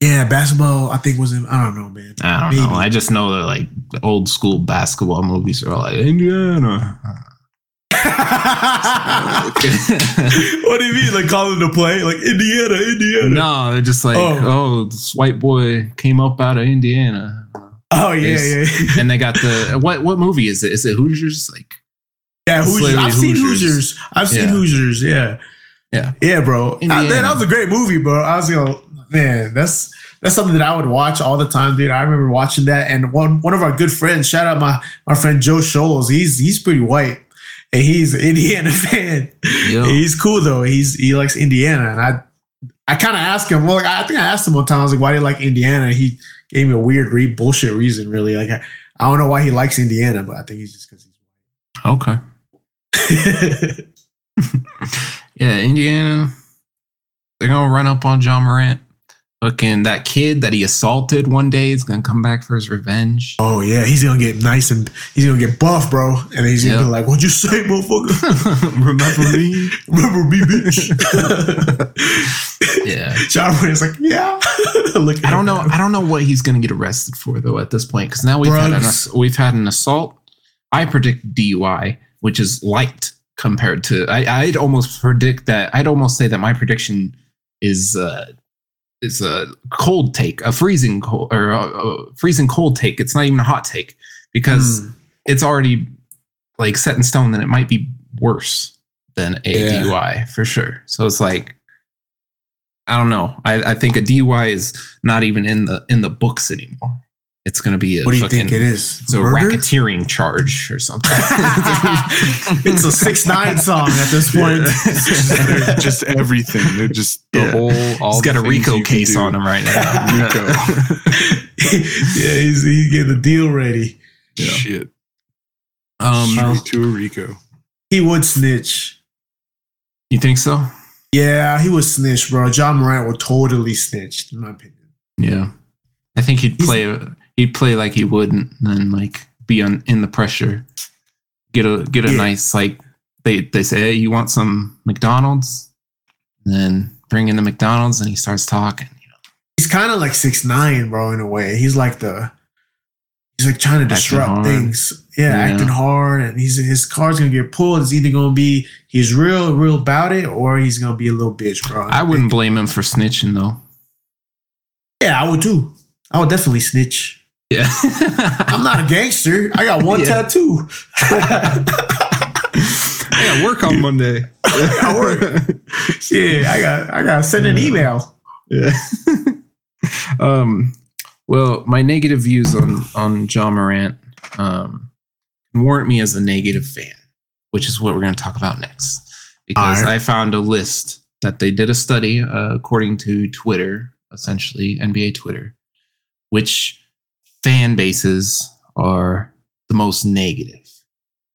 Yeah, basketball. I think was in. I don't know, man. I don't know. I just know that like the old school basketball movies are all like Indiana. What do you mean? Like calling the play? Like Indiana. No, they're just like, this white boy came up out of Indiana. Oh yeah, yeah. And they got the what movie is it? Is it Hoosiers? Like yeah, Hoosiers. I've seen Hoosiers. Yeah, bro. That was a great movie, bro. I was man, that's something that I would watch all the time, dude. I remember watching that, and one of our good friends, shout out my friend Joe Scholes. He's pretty white. And he's an Indiana fan. Yo. He's cool though. He likes Indiana, and I kind of asked him. Well, like, I think I asked him one time. I was like, "Why do you like Indiana?" And he gave me a weird, bullshit reason. Really, like I don't know why he likes Indiana, but I think he's just because he's okay. Yeah, Indiana. They're gonna run up on Ja Morant. Fucking that kid that he assaulted one day is gonna come back for his revenge. Oh yeah, he's gonna get nice and he's gonna get buff, bro. And he's gonna be like, "What'd you say, motherfucker? Remember me? Remember me, bitch?" Yeah. John Wayne's like, yeah. Look, I don't know what he's gonna get arrested for though at this point, because now we've had an assault. I predict DUI, which is light compared to I'd almost predict that. I'd almost say that my prediction is. It's a cold take, a freezing cold or a freezing cold take. It's not even a hot take because it's already like set in stone that it might be worse than a DUI for sure. So it's like, I don't know. I think a DUI is not even in the books anymore. It's going to be what do you think it is? It's a racketeering charge or something. It's a 6ix9ine song at this point. Yeah. Just everything. They're just the whole. All he's got a RICO case on him right now. RICO. He's getting the deal ready. Yeah. Shit. To a RICO. He would snitch. You think so? Yeah, he would snitch, bro. Ja Morant would totally snitch, in my opinion. Yeah. I think he'd play like he wouldn't, and then like be in the pressure. Get a nice like they say, "Hey, you want some McDonald's?" And then bring in the McDonald's, and he starts talking. You know, he's kind of like 6ix9ine, bro. In a way, he's like trying to disrupt things. Yeah, acting hard, and his car's gonna get pulled. It's either gonna be he's real about it, or he's gonna be a little bitch, bro. I wouldn't blame him for snitching though. Yeah, I would too. I would definitely snitch. Yeah. I'm not a gangster. I got one tattoo. I got work on Monday. I got work. Yeah, I got send an email. Yeah. Well, my negative views on Ja Morant warrant me as a negative fan, which is what we're going to talk about next. Because I found a list that they did a study according to Twitter, essentially NBA Twitter. Which fan bases are the most negative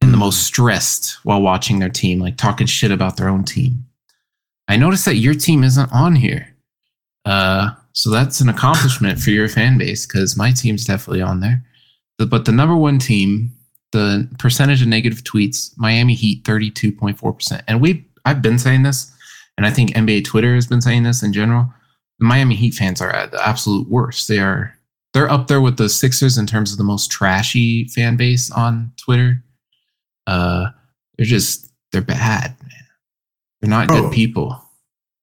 and the most stressed while watching their team, like talking shit about their own team. I noticed that your team isn't on here. So that's an accomplishment for your fan base because my team's definitely on there. But the number one team, the percentage of negative tweets, Miami Heat, 32.4%. And I've been saying this, and I think NBA Twitter has been saying this in general. The Miami Heat fans are at the absolute worst. They're up there with the Sixers in terms of the most trashy fan base on Twitter. They're bad, man. They're not good people.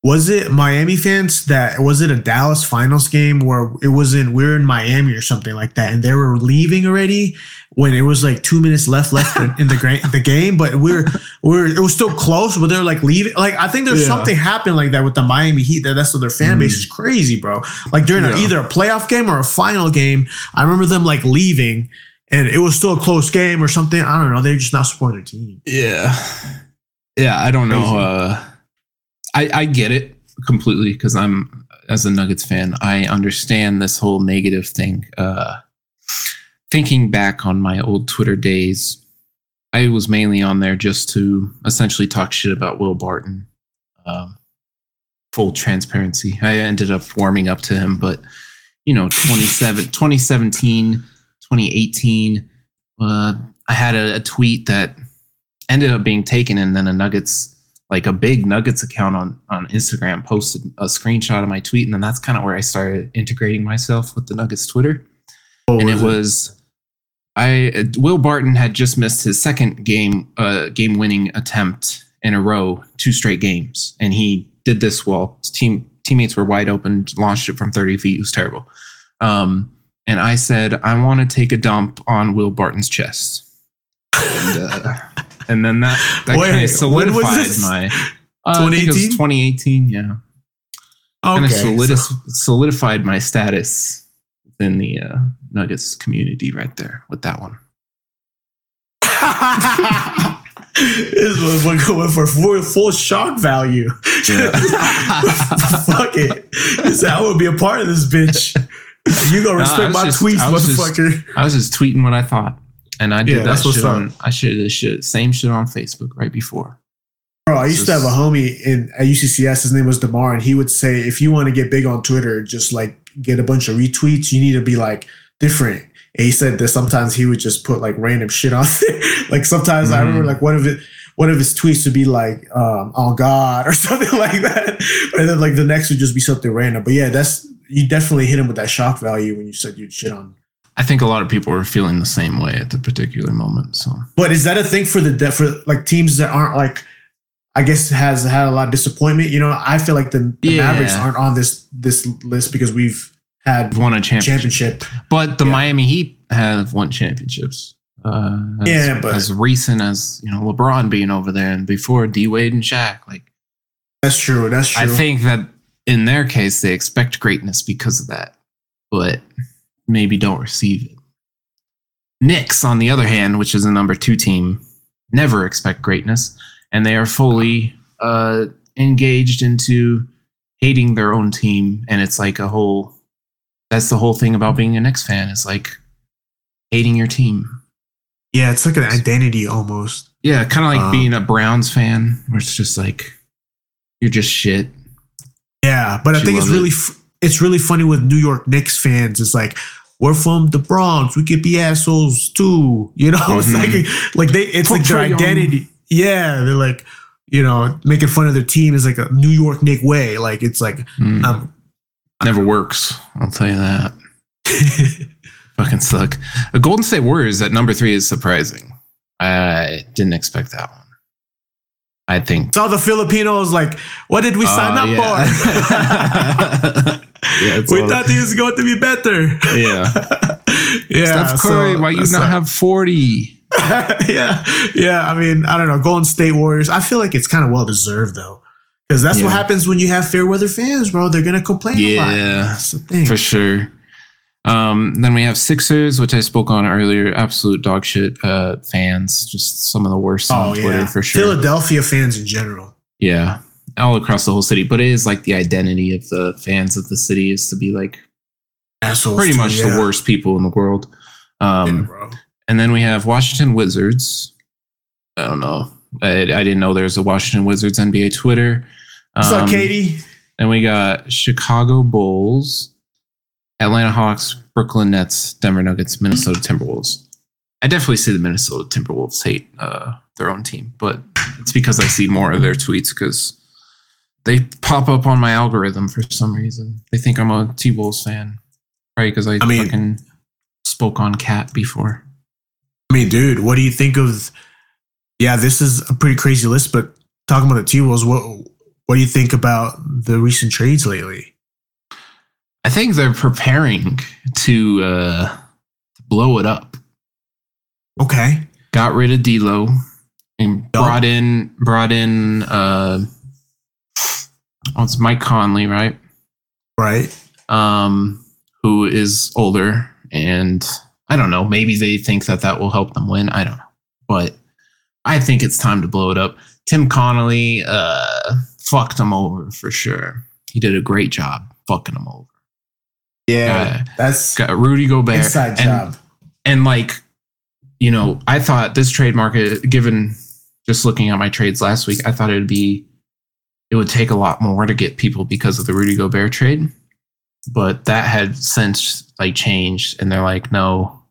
Was it Miami fans was it a Dallas finals game where we're in Miami or something like that, and they were leaving already when it was like 2 minutes left in the game, but it was still close, but they're like leaving. Like I think there's something happened like that with the Miami Heat. That's what their fan base is crazy, bro. Like during either a playoff game or a final game, I remember them like leaving, and it was still a close game or something. I don't know. They're just not supporting their team. Yeah, yeah. I don't know. I get it completely because I'm, as a Nuggets fan, I understand this whole negative thing. Thinking back on my old Twitter days, I was mainly on there just to essentially talk shit about Will Barton. Full transparency. I ended up warming up to him, but, you know, 2017, 2018. I had a tweet that ended up being taken, and then a Nuggets, like a big Nuggets account on Instagram, posted a screenshot of my tweet, and then that's kind of where I started integrating myself with the Nuggets Twitter. Will Barton had just missed his second game-winning attempt in a row, 2 straight games, and he did this while teammates were wide open, launched it from 30 feet. It was terrible. And I said, I want to take a dump on Will Barton's chest. And then that kind of solidified my... 2018? It was 2018, yeah. Okay. Solidified my status within the Nuggets community right there with that one. This one going for full shock value. Yeah. Fuck it. I would be a part of this bitch. You gonna respect my tweets, motherfucker. I was just tweeting what I thought. And I did I shared this shit. Same shit on Facebook right before. Bro, I used to have a homie at UCCS. His name was DeMar. And he would say, if you want to get big on Twitter, just like get a bunch of retweets. You need to be like different. And he said that sometimes he would just put like random shit on there. Like sometimes I remember like one of his tweets would be like "on God" or something like that. And then like the next would just be something random. But yeah, you definitely hit him with that shock value when you said you'd shit on him. I think a lot of people were feeling the same way at the particular moment. So, but is that a thing for like teams that aren't like, I guess has had a lot of disappointment? You know, I feel like the Mavericks aren't on this list because we've had won a championship. But the Miami Heat have won championships. But as recent as LeBron being over there and before D Wade and Shaq, like that's true. That's true. I think that. In their case, they expect greatness because of that, but maybe don't receive it. Knicks, on the other hand, which is a number 2 team, never expect greatness, and they are fully engaged into hating their own team. And it's like that's the whole thing about being a Knicks fan. It's like hating your team. Yeah, it's like an identity almost. Yeah, kind of like being a Browns fan, where it's just like, you're just shit. Yeah, but I think it's really funny with New York Knicks fans. It's like, we're from the Bronx. We could be assholes too. You know, it's like it's like their identity. Yeah, they're like, making fun of their team is like a New York Knick way. Like it's like never works. I'll tell you that. Fucking suck. The Golden State Warriors at number 3 is surprising. I didn't expect that one. I think. So the Filipinos like, what did we sign up for? We thought he was going to be better. Yeah. Yeah. Steph Curry, why you not have 40? Yeah. Yeah. I mean, I don't know. Golden State Warriors. I feel like it's kind of well deserved though. Because that's what happens when you have fair weather fans, bro. They're gonna complain a lot. Yeah. For sure. Then we have Sixers, which I spoke on earlier. Absolute dog shit fans. Just some of the worst on Twitter for sure. Philadelphia fans in general. Yeah. All across the whole city. But it is like the identity of the fans of the city is to be like assholes. Pretty much the worst people in the world. And then we have Washington Wizards. I don't know. I didn't know there was a Washington Wizards NBA Twitter. What's up, Katie? And we got Chicago Bulls, Atlanta Hawks, Brooklyn Nets, Denver Nuggets, Minnesota Timberwolves. I definitely see the Minnesota Timberwolves hate their own team, but it's because I see more of their tweets because they pop up on my algorithm for some reason. They think I'm a T-Wolves fan, right? Because I fucking spoke on Cat before. I mean, dude, what do you think of... Yeah, this is a pretty crazy list, but talking about the T-Wolves, what do you think about the recent trades lately? I think they're preparing to blow it up. Okay. Got rid of D'Lo and brought in it's Mike Conley, right? Right. Who is older, and I don't know, maybe they think that will help them win. I don't know. But I think it's time to blow it up. Tim Connolly fucked them over for sure. He did a great job fucking them over. Yeah, that's got Rudy Gobert inside job. And like, I thought this trade market, given just looking at my trades last week, I thought it would take a lot more to get people because of the Rudy Gobert trade. But that had since like changed, and they're like, no,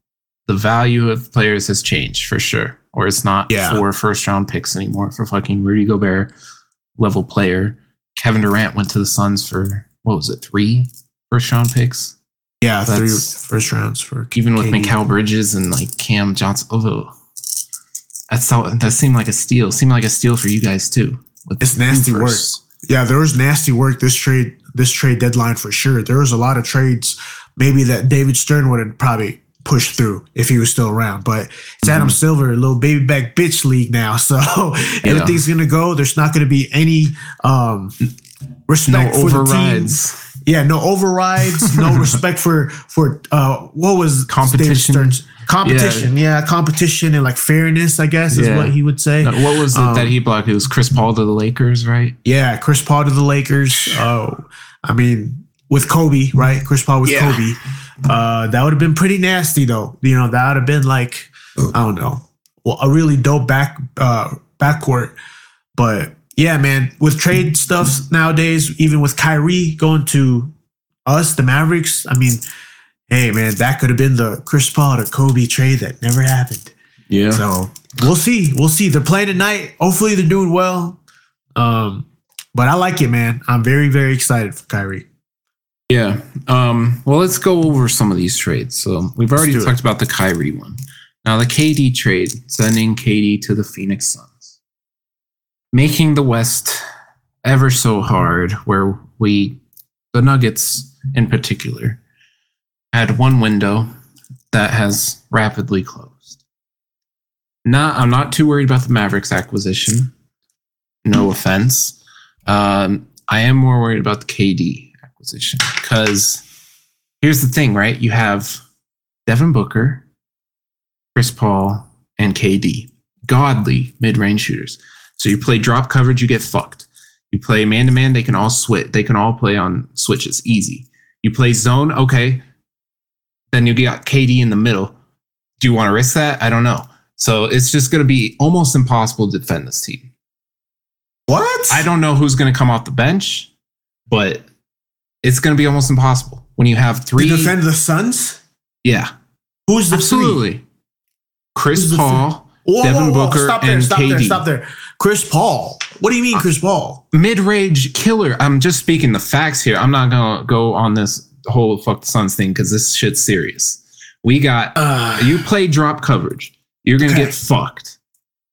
the value of players has changed for sure. Or it's not for first round picks anymore for fucking Rudy Gobert level player. Kevin Durant went to the Suns for, what was it, 3 first round picks? Yeah, that's 3 first rounds for even KD. With Mikal Bridges and like Cam Johnson. Oh, that seemed like a steal. Seemed like a steal for you guys too. It's nasty work. Yeah, there was nasty work this trade deadline for sure. There was a lot of trades maybe that David Stern would have probably pushed through if he was still around. But it's Adam Silver, little baby back bitch league now. So everything's gonna go. There's not gonna be any respect for overrides. The team. Yeah, no overrides, no respect for what was competition? David Stern's competition. Yeah, competition and like fairness, I guess, is what he would say. No, what was it that he blocked? It was Chris Paul to the Lakers, right? Yeah, Chris Paul to the Lakers. Oh, I mean, with Kobe, right? Chris Paul with Kobe. That would have been pretty nasty, though. You know, that would have been like, I don't know, a really dope backcourt, but. Yeah, man. With trade stuff nowadays, even with Kyrie going to us, the Mavericks, I mean, hey, man, that could have been the Chris Paul to Kobe trade that never happened. Yeah. So we'll see. We'll see. They're playing tonight. Hopefully they're doing well. But I like it, man. I'm very, very excited for Kyrie. Yeah. Well, let's go over some of these trades. So we've already talked about the Kyrie one. Now the KD trade, sending KD to the Phoenix Suns. Making the West ever so hard, where the Nuggets in particular, had one window that has rapidly closed. I'm not too worried about the Mavericks acquisition. No offense. I am more worried about the KD acquisition because here's the thing, right? You have Devin Booker, Chris Paul, and KD. Godly mid-range shooters. So you play drop coverage, you get fucked. You play man-to-man, they can all switch. They can all play on switches, easy. You play zone, okay. Then you got KD in the middle. Do you want to risk that? I don't know. So it's just going to be almost impossible to defend this team. What? I don't know who's going to come off the bench, but it's going to be almost impossible when you have 3. To defend the Suns? Yeah. Who's the 3? Chris Paul. Devin Booker and KD. Stop there. Chris Paul. What do you mean, Chris Paul? Mid-range killer. I'm just speaking the facts here. I'm not going to go on this whole fuck the Suns thing because this shit's serious. We got... you play drop coverage. You're going to get fucked.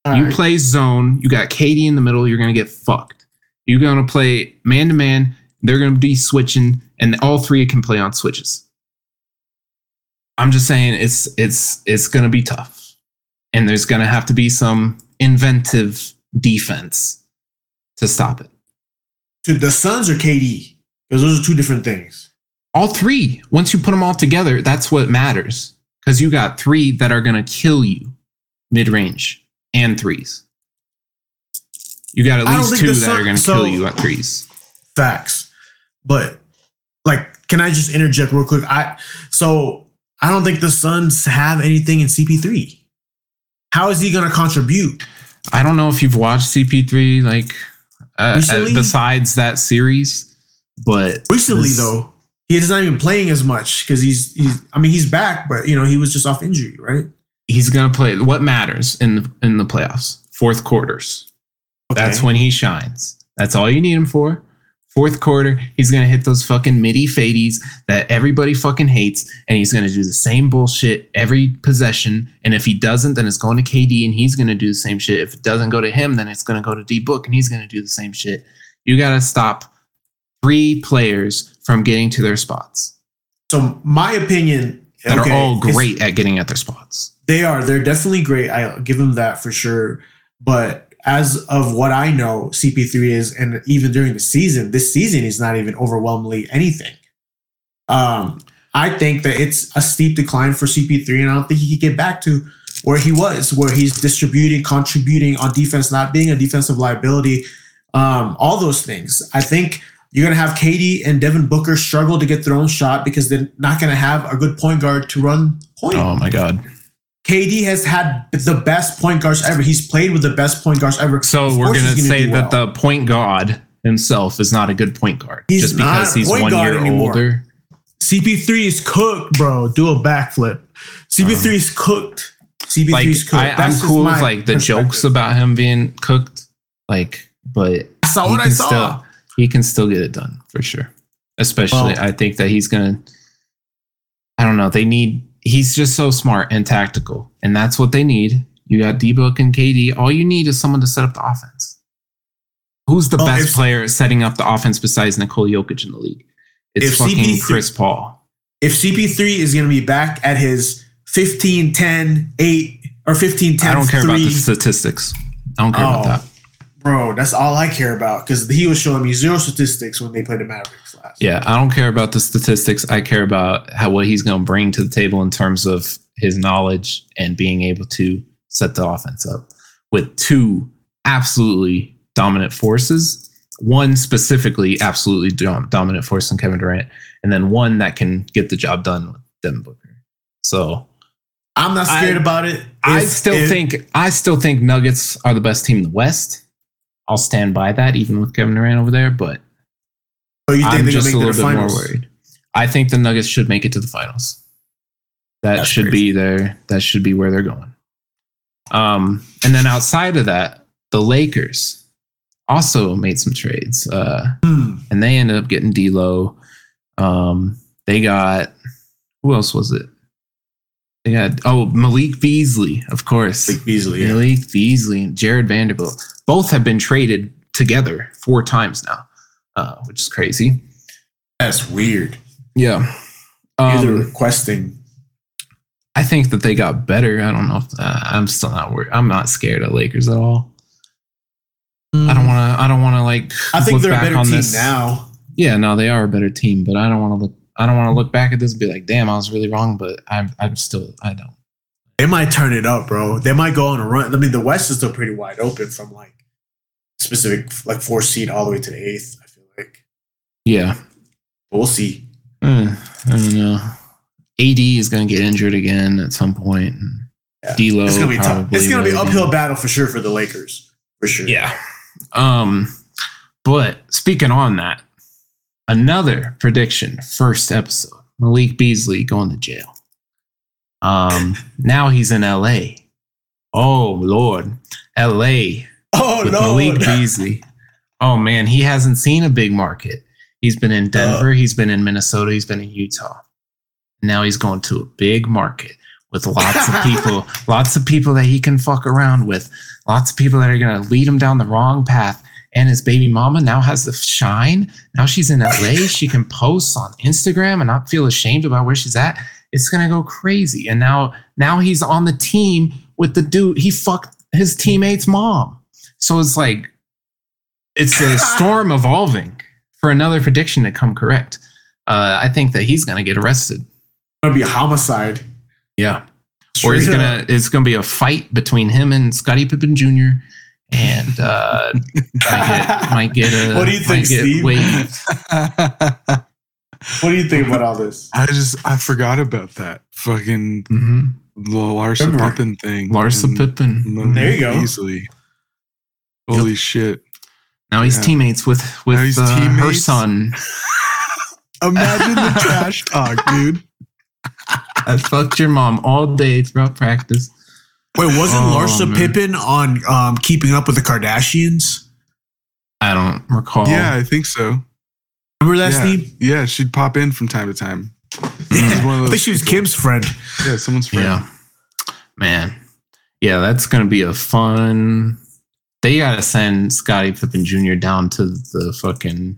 All you play zone. You got KD in the middle. You're going to get fucked. You're going to play man-to-man. They're going to be switching, and all 3 can play on switches. I'm just saying it's going to be tough. And there's going to have to be some inventive defense to stop it. To the Suns or KD? Because those are 2 different things. All 3. Once you put them all together, that's what matters. Because you got 3 that are going to kill you mid-range and 3s. You got at least 2 that are going to kill you at 3s. Facts. But, like, can I just interject real quick? I don't think the Suns have anything in CP3. How is he going to contribute? I don't know if you've watched CP3 like besides that series, but recently he's not even playing as much because he's back, but you know he was just off injury, right? He's going to play. What matters in the playoffs? Fourth quarters. Okay. That's when he shines. That's all you need him for. Fourth quarter, he's going to hit those fucking midi fades that everybody fucking hates, and he's going to do the same bullshit every possession. And if he doesn't, then it's going to KD, and he's going to do the same shit. If it doesn't go to him, then it's going to go to D-Book, and he's going to do the same shit. You got to stop 3 players from getting to their spots. So my opinion... That are all great at getting at their spots. They are. They're definitely great. I'll give them that for sure. But... as of what I know, CP3 is, and even during the season, this season is not even overwhelmingly anything. I think that it's a steep decline for CP3, and I don't think he can get back to where he was, where he's distributing, contributing on defense, not being a defensive liability, all those things. I think you're going to have KD and Devin Booker struggle to get their own shot because they're not going to have a good point guard to run point. Oh, my God. KD has had the best point guards ever. He's played with the best point guards ever. So we're going to say that the point guard himself is not a good point guard. He's just because he's 1 year older. CP3 is cooked, bro. Do a backflip. CP3 is cooked. CP3 is cooked. I'm cool with like the jokes about him being cooked. Like, but I saw what I saw. He can still get it done for sure. Especially, I think that he's gonna. I don't know. They need. He's just so smart and tactical, and that's what they need. You got D-Book and KD. All you need is someone to set up the offense. Who's the best player setting up the offense besides Nikola Jokic in the league? It's fucking Chris Paul. If CP3 is going to be back at his 15, 10, 8, or 15, 10, I don't care about the statistics. I don't care about that. Bro, that's all I care about because he was showing me zero statistics when they played the Mavericks last. Yeah, I don't care about the statistics. I care about what he's going to bring to the table in terms of his knowledge and being able to set the offense up with two absolutely dominant forces. One specifically absolutely dominant force in Kevin Durant, and then one that can get the job done with Devin Booker. So I'm not scared about it. I still think Nuggets are the best team in the West. I'll stand by that, even with Kevin Durant over there. But I'm just a little bit more worried. I think the Nuggets should make it to the finals. That should be where they're going. And then outside of that, the Lakers also made some trades, and they ended up getting D'Lo. They got, who else was it? They got Malik Beasley, of course. Malik Beasley and Jared Vanderbilt. Both have been traded together 4 times now, which is crazy. That's weird. Yeah, they're requesting. I think that they got better. I don't know. I'm still not worried. I'm not scared of Lakers at all. I don't want to like. I think they're a better team now. Yeah, no, they are a better team, but I don't want to look back at this and be like, "Damn, I was really wrong." But I don't. They might turn it up, bro. They might go on a run. I mean, the West is still pretty wide open from like specific like 4th seed all the way to the 8th. I feel like. Yeah, but we'll see. I don't know. AD is going to get injured again at some point. Yeah. D'Lo, it's going to be tough. It's going to be an uphill battle for sure for the Lakers. For sure. Yeah. But speaking on that, another prediction, first episode, Malik Beasley going to jail. Now he's in LA. Oh Lord. LA. Oh no. Malik Beasley. Oh man, he hasn't seen a big market. He's been in Denver, he's been in Minnesota, he's been in Utah. Now he's going to a big market with lots of people that he can fuck around with. Lots of people that are going to lead him down the wrong path. And his baby mama now has the shine. Now she's in LA. She can post on Instagram and not feel ashamed about where she's at. It's going to go crazy. And now he's on the team with the dude. He fucked his teammate's mom. So it's like, it's a storm evolving for another prediction to come correct. I think that he's going to get arrested. It'll be a homicide. Yeah. Or it's gonna be a fight between him and Scottie Pippen Jr. And might get a. What do you think, Steve? What do you think about all this? I forgot about that fucking Larsa Pippen thing. Larsa Pippen. There you go. Easily. Holy shit! Now he's teammates with her son. Imagine the trash talk, dude. I fucked your mom all day throughout practice. Wait, wasn't Larsa Pippen on Keeping Up with the Kardashians? I don't recall. Yeah, I think so. Remember that, Steve? Yeah, she'd pop in from time to time. Yeah. I think she was Kim's friend. Yeah, someone's friend. Yeah, man. Yeah, that's going to be a fun... They got to send Scottie Pippen Jr. down to the fucking...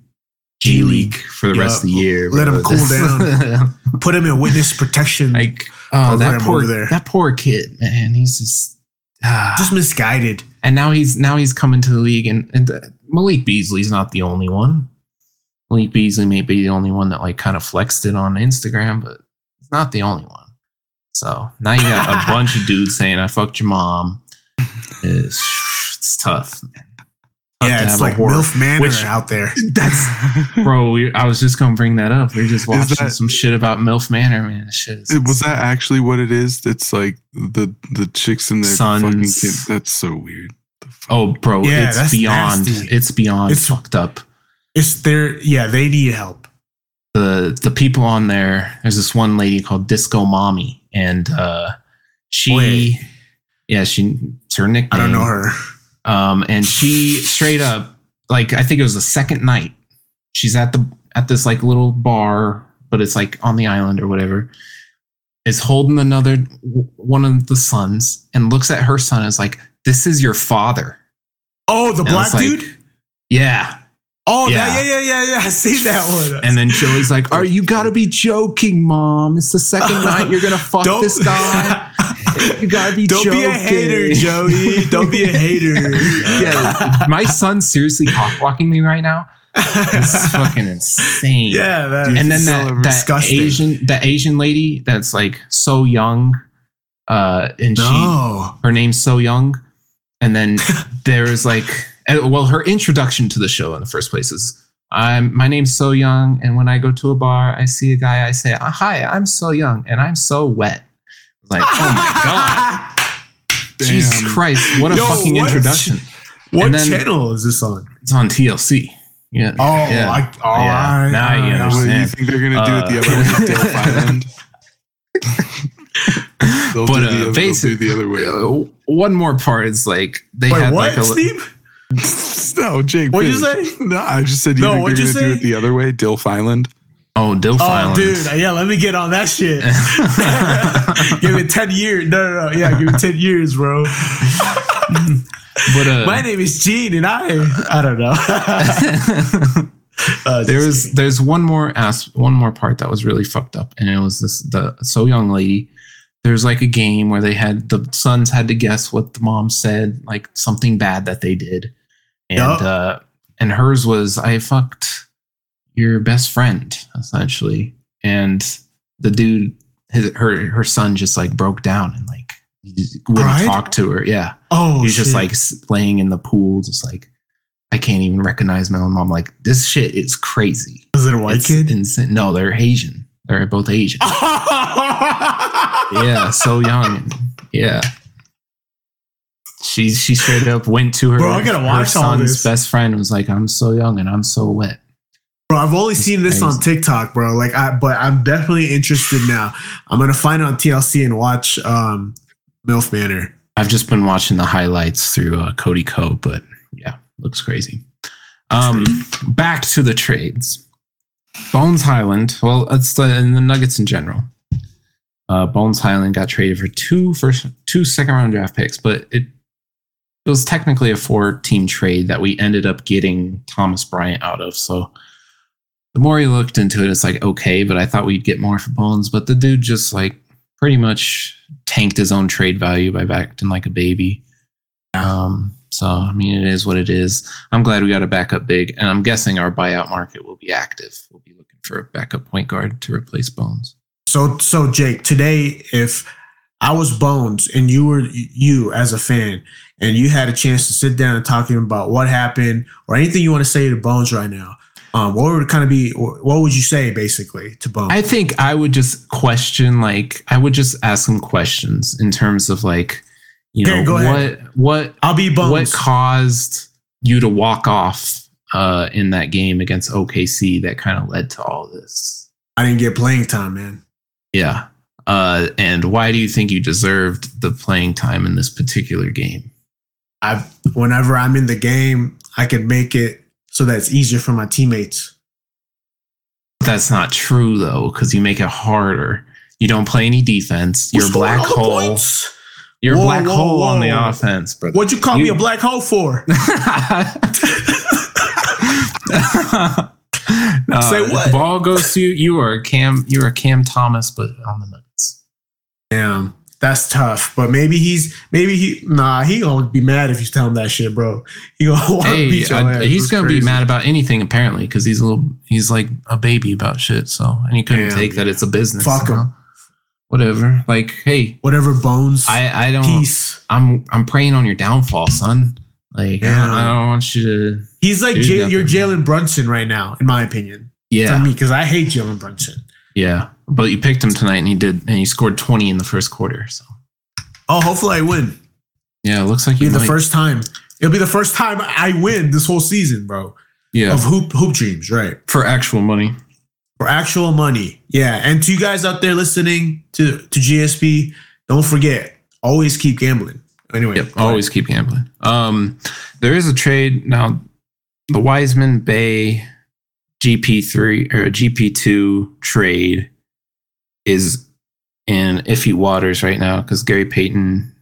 G League for the rest of the year. Let him cool down. Put him in witness protection. Like, that poor kid, man. He's just misguided. And now he's coming to the league. And Malik Beasley's not the only one. Malik Beasley may be the only one that like kind of flexed it on Instagram, but it's not the only one. So now you got a bunch of dudes saying, "I fucked your mom." It's tough, man. Yeah, it's like MILF Manor out there. That's bro. I was just gonna bring that up. We're just watching some shit about MILF Manor, man. That shit is was that actually what it is? That's like the chicks in their fucking kids. That's so weird. Oh, bro, yeah, it's beyond. Nasty. It's beyond. It's fucked up. They need help. the people on there, there's this one lady called Disco Mommy, and it's her nickname. I don't know her. And she straight up, like, I think it was the second night, she's at this like little bar, but it's like on the island or whatever, is holding another one of the sons and looks at her son and is like, "This is your father." Oh, the black dude? Like, yeah. Oh, yeah. I see that one. And then Joey's like, "Are you gotta be joking, Mom? It's the second night you're gonna fuck this guy. You gotta be joking. Don't be a hater, Joey. Don't be a hater." Yeah, my son's seriously cock-walking me right now. It's fucking insane. Yeah, that is. And then that Asian lady that's like so young, her name's So Young. And then there's like, well, her introduction to the show in the first place is, my name's So Young, and when I go to a bar, I see a guy, I say, "Hi, I'm So Young, and I'm so wet." Like, oh my god, Jesus Christ, what a fucking introduction! What channel is this on? It's on TLC. Yeah. Oh, yeah. Now you understand. You think they're gonna do it the other way? They'll do the other way. One more part is like they had what, like a. Steve? No, Jake. What'd you say? No, I just said you think they're gonna do it the other way, Dilf Island. Oh, Dilf Island. Oh, dude. Yeah, let me get on that shit. Give it 10 years. No. Yeah, give it 10 years, bro. But my name is Gene, and I don't know. There's one more part that was really fucked up, and it was the So Young lady. There's like a game where the sons had to guess what the mom said, like something bad that they did. And and hers was, "I fucked your best friend," essentially. And the dude, her son just like broke down and like wouldn't talk to her. Yeah. Oh, he's just like laying in the pool, just like, "I can't even recognize my own mom." Like, this shit is crazy. Is it a white kid? Insane. No, they're Asian. They're both Asian. Yeah, So Young. Yeah. She straight up went to her, her son's best friend and was like, "I'm so young and I'm so wet." Bro, I've only seen this on TikTok, bro. Like, but I'm definitely interested now. I'm gonna find it on TLC and watch MILF Manor. I've just been watching the highlights through Cody Co, but yeah, looks crazy. Back to the trades. Bones Highland. Well, it's the Nuggets in general. Bones Highland got traded for two second-round draft picks, but it was technically a 4-team trade that we ended up getting Thomas Bryant out of, so. The more he looked into it, it's like, okay, but I thought we'd get more for Bones. But the dude just like pretty much tanked his own trade value by acting like a baby. So, I mean, it is what it is. I'm glad we got a backup big. And I'm guessing our buyout market will be active. We'll be looking for a backup point guard to replace Bones. So Jake, today, if I was Bones and you were you as a fan and you had a chance to sit down and talk to him about what happened or anything you want to say to Bones right now, what would you say basically to Bones? I think I would just ask him questions in terms of like, you know, what caused you to walk off in that game against OKC that kind of led to all this? I didn't get playing time, man. Yeah. And why do you think you deserved the playing time in this particular game? Whenever I'm in the game, I can make it so that it's easier for my teammates. That's not true, though, because you make it harder. You don't play any defense. You're a black hole. You're a black hole on the offense, brother. What'd you call me a black hole for? Say what? Ball goes to you. You are Cam Thomas, but on the nuts. Damn. That's tough, but he gonna be mad if you tell him that shit, bro. He gonna want to beat your ass. He's gonna be mad about anything apparently because he's like a baby about shit. So and he couldn't take that it's a business. Fuck him, whatever. Like hey, whatever Bones. I don't. Peace. I'm praying on your downfall, son. Like I don't want you to. He's like you're Jalen Brunson right now, in my opinion. Yeah, for me because I hate Jalen Brunson. Yeah, but you picked him tonight, and he scored 20 in the first quarter. So, hopefully I win. Yeah, it looks like it'll be the first time. It'll be the first time I win this whole season, bro. Yeah, of hoop dreams, right? For actual money, for actual money. Yeah. And to you guys out there listening to GSP, don't forget, always keep gambling. Anyway. Yep, always keep gambling. There is a trade now. The Wiseman Bey GP3 or GP2 trade is in iffy waters right now because Gary Payton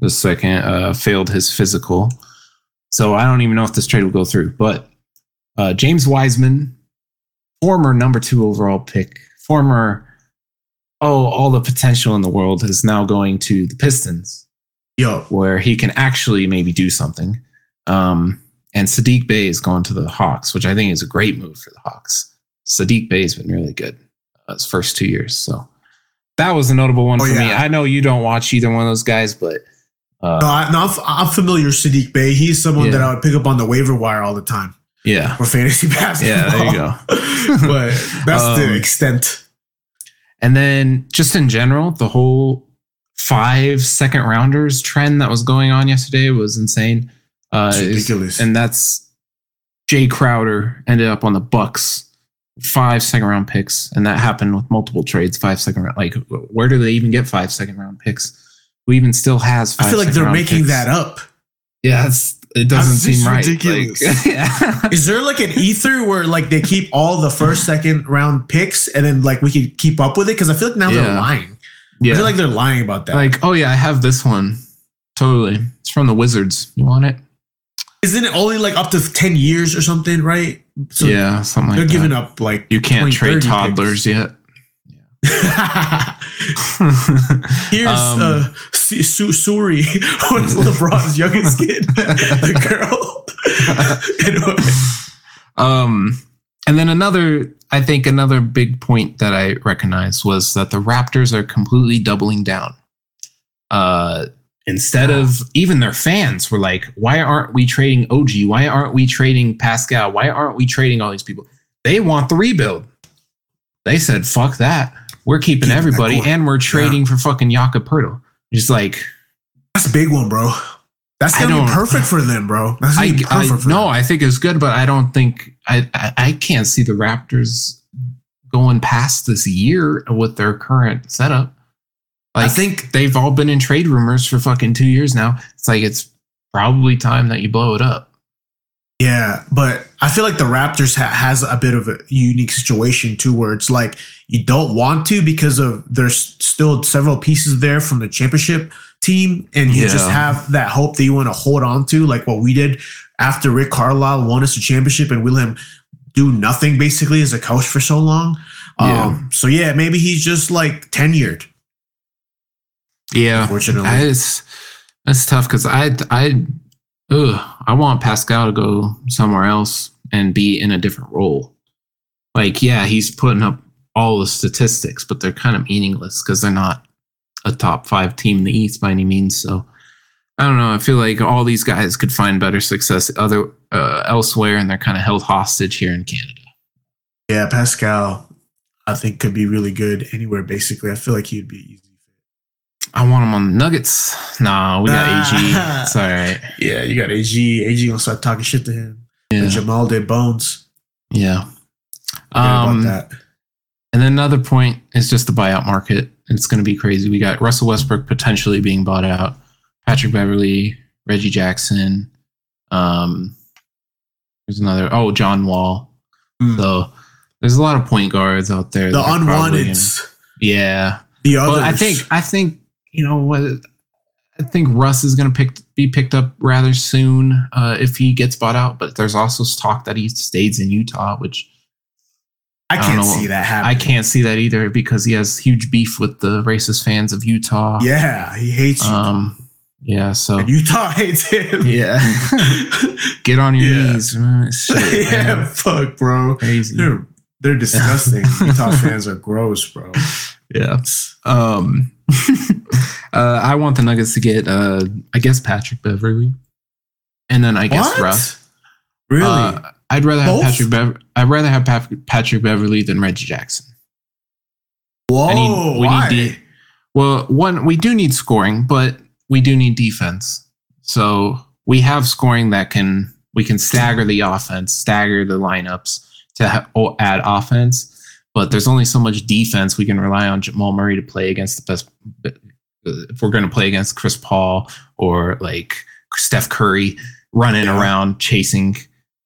II failed his physical. So I don't even know if this trade will go through. But James Wiseman, former number 2 overall pick, all the potential in the world, is now going to the Pistons. Yo. Where he can actually maybe do something. And Saddiq Bey is going to the Hawks, which I think is a great move for the Hawks. Saddiq Bey has been really good his first 2 years. So that was a notable one for me. I know you don't watch either one of those guys, but... I'm familiar with Saddiq Bey. He's someone that I would pick up on the waiver wire all the time. Yeah. For fantasy basketball. Yeah, there you go. But that's the extent. And then just in general, the whole 5 second rounders trend that was going on yesterday was insane. Ridiculous. And that's Jay Crowder ended up on the Bucks, 5 second round picks. And that happened with multiple trades, 5 second round. Like, where do they even get 5 second round picks? Who even still has 5 second round picks? I feel like they're making that up. Yeah, it doesn't seem right. Ridiculous. Like, yeah. Is there like an ether where like they keep all the first, second round picks and then like we could keep up with it? Because I feel like now they're lying. Yeah. I feel like they're lying about that. Like, oh yeah, I have this one. Totally. It's from the Wizards. You want it? Isn't it only like up to 10 years or something, right? So yeah, something like that. They're giving up like you can't trade toddlers picks yet. Yeah. Here's Suri, who's LeBron's youngest kid, the girl. Anyway. And then another big point that I recognized was that the Raptors are completely doubling down. Instead of even their fans were like, why aren't we trading OG? Why aren't we trading Pascal? Why aren't we trading all these people? They want the rebuild. They said, fuck that. We're keeping everybody and we're trading for fucking Jakob Poeltl. Just like, that's a big one, bro. That's going to be perfect for them, bro. That's going to be perfect for them. No, I think it's good, but I don't think I can't see the Raptors going past this year with their current setup. Like, I think they've all been in trade rumors for fucking 2 years now. It's like, it's probably time that you blow it up. Yeah, but I feel like the Raptors has a bit of a unique situation too, where it's like you don't want to because of there's still several pieces there from the championship team, and you just have that hope that you want to hold on to, like what we did after Rick Carlisle won us a championship and we let him do nothing basically as a coach for so long. Yeah. So yeah, maybe he's just like tenured. Yeah, unfortunately, that's tough because I want Pascal to go somewhere else and be in a different role. Like, yeah, he's putting up all the statistics, but they're kind of meaningless because they're not a top 5 team in the East by any means. So I don't know. I feel like all these guys could find better success elsewhere, and they're kind of held hostage here in Canada. Yeah, Pascal, I think could be really good anywhere. Basically, I feel like he'd be easy. I want him on the Nuggets. Nah, we got AG. It's all right. Yeah, you got AG. AG gonna start talking shit to him. Yeah. Jamal did bones. Yeah. About that. And then another point is just the buyout market. It's going to be crazy. We got Russell Westbrook potentially being bought out. Patrick Beverley, Reggie Jackson. There's another. Oh, John Wall. Mm. So there's a lot of point guards out there. The unwanted. Yeah. The others. But I think. You know what? I think Russ is going to be picked up rather soon if he gets bought out. But there's also talk that he stays in Utah, which I can't see that happening. I can't see that either because he has huge beef with the racist fans of Utah. Yeah, he hates Utah. Yeah, so and Utah hates him. Yeah, get on your knees. Shit, man. Fuck, bro. Crazy. They're disgusting. Utah fans are gross, bro. Yeah. I want the Nuggets to get, I guess, Patrick Beverley. And then I guess Russ. Really? I'd rather have Patrick Beverley than Reggie Jackson. Whoa. Why? We do need scoring, but we do need defense. So we have scoring that we can stagger the offense, stagger the lineups to add offense. But there's only so much defense we can rely on Jamal Murray to play against the best. If we're going to play against Chris Paul or like Steph Curry running around, chasing,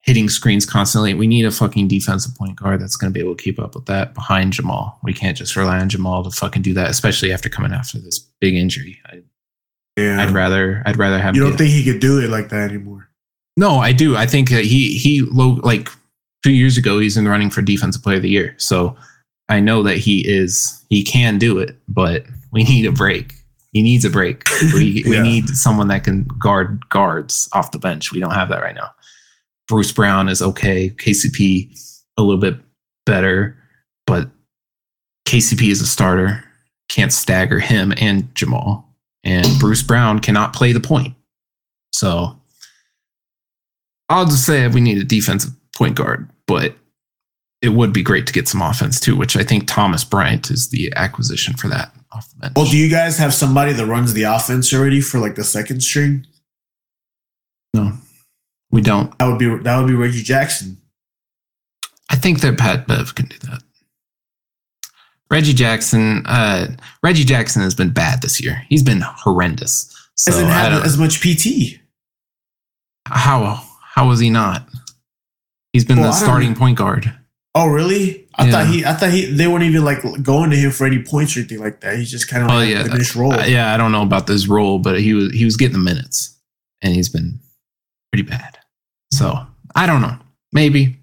hitting screens constantly, we need a fucking defensive point guard that's going to be able to keep up with that behind Jamal. We can't just rely on Jamal to fucking do that, especially after coming after this big injury. I'd rather have. You don't think he could do it like that anymore? No, I do. I think that he 2 years ago, he's in the running for Defensive Player of the Year. So I know that he can do it, but we need a break. He needs a break. We need someone that can guard guards off the bench. We don't have that right now. Bruce Brown is okay. KCP a little bit better, but KCP is a starter. Can't stagger him and Jamal. And Bruce Brown cannot play the point. So I'll just say we need a defensive point guard, but it would be great to get some offense too, which I think Thomas Bryant is the acquisition for that off the bench. Well, do you guys have somebody that runs the offense already for like the second string? No, we don't. That would be Reggie Jackson. I think that Pat Bev can do that. Reggie Jackson has been bad this year. He's been horrendous. So hasn't had as much PT. How was he not? He's been the starting point guard. Oh, really? I thought they weren't even like going to him for any points or anything like that. He's just kind of in this role. I don't know about this role, but he was getting the minutes, and he's been pretty bad. So I don't know. Maybe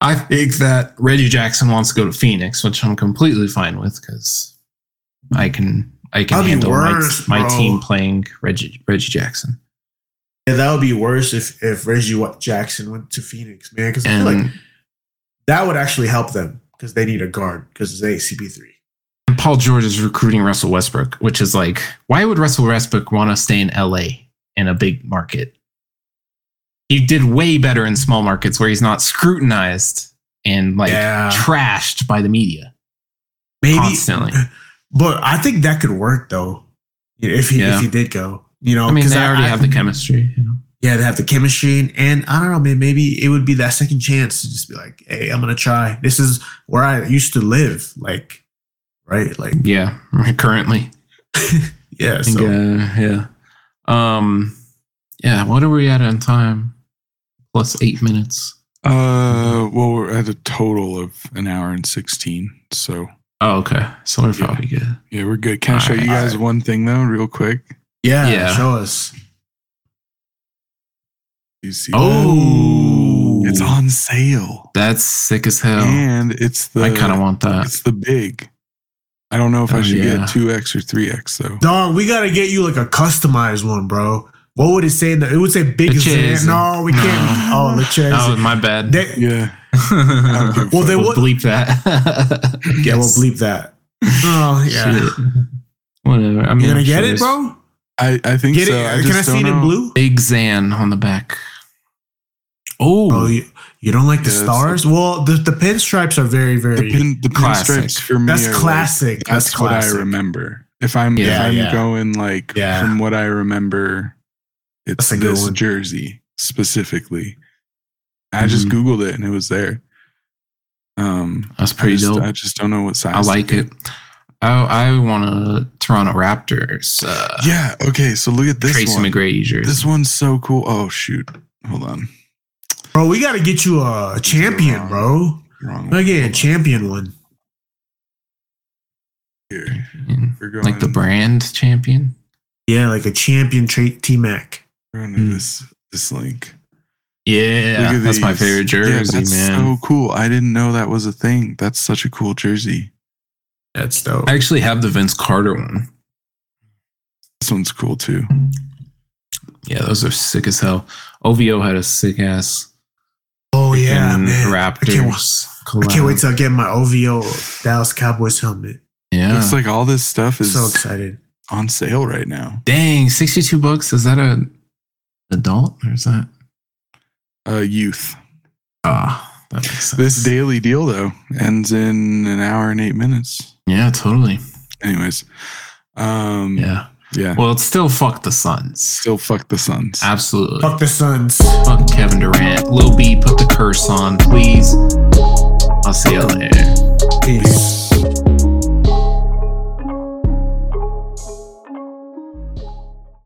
I think that Reggie Jackson wants to go to Phoenix, which I'm completely fine with because I can handle my team playing Reggie Jackson. Yeah, that would be worse if Reggie Jackson went to Phoenix, man. Because I feel like that would actually help them because they need a guard because they CP3. And Paul George is recruiting Russell Westbrook, which is like, why would Russell Westbrook want to stay in LA in a big market? He did way better in small markets where he's not scrutinized and trashed by the media. Maybe constantly. But I think that could work though if he did go. You know, they already have the chemistry. You know? Yeah, they have the chemistry, and I don't know, man. Maybe it would be that second chance to just be like, "Hey, I'm gonna try. This is where I used to live." Like, right? Like, yeah, currently. Yeah. What are we at on time? Plus 8 minutes. Well, we're at a total of 1 hour and 16. So. Oh, okay. So we're probably good. Yeah, we're good. Can I show you guys one thing though, real quick? Yeah, show us. You see that? It's on sale. That's sick as hell. And it's I kind of want that. It's the big. I don't know if I should get 2X or 3X though. Dog, we gotta get you like a customized one, bro. What would it say? It would say big. No, we can't. Oh, Leches. Oh, my bad. We'll bleep that. Yeah, we'll bleep that. Oh yeah. Shit. Whatever. I mean, you gonna get it, bro? I think get so. It. Can I see it in blue? Big Zan on the back. Oh, bro, you don't like the stars? Well, the pinstripes are very, very the classic. Pinstripes for me. That's classic. Like, that's what classic. I remember. If I'm going from what I remember, it's this jersey specifically. I just Googled it and it was there. That's pretty dope. I just don't know what size. I like it. I want a Toronto Raptors. Okay. So look at this Tracy McGrady jersey. This one's so cool. Oh shoot! Hold on, bro. We got to get you a champion, bro. We're getting a champion one. Here, we're going like the brand champion. Yeah, like a champion T-Mac. We're going to this link. Yeah, that's my favorite jersey. Yeah, that's man. So cool. I didn't know that was a thing. That's such a cool jersey. That's dope. I actually have the Vince Carter one. This one's cool too. Yeah, those are sick as hell. OVO had a sick ass. Oh yeah, man. Raptors. I can't wait till I get my OVO Dallas Cowboys helmet. Yeah, it's like all this stuff is so excited on sale right now. Dang, $62. Is that a adult or is that a youth? That makes sense. This daily deal though ends in 1 hour and 8 minutes. Yeah, totally. Anyways, yeah. Well, it's still fuck the Suns. Absolutely. Fuck the Suns. Fuck Kevin Durant. Lil B, put the curse on, please. I'll see you later. Peace.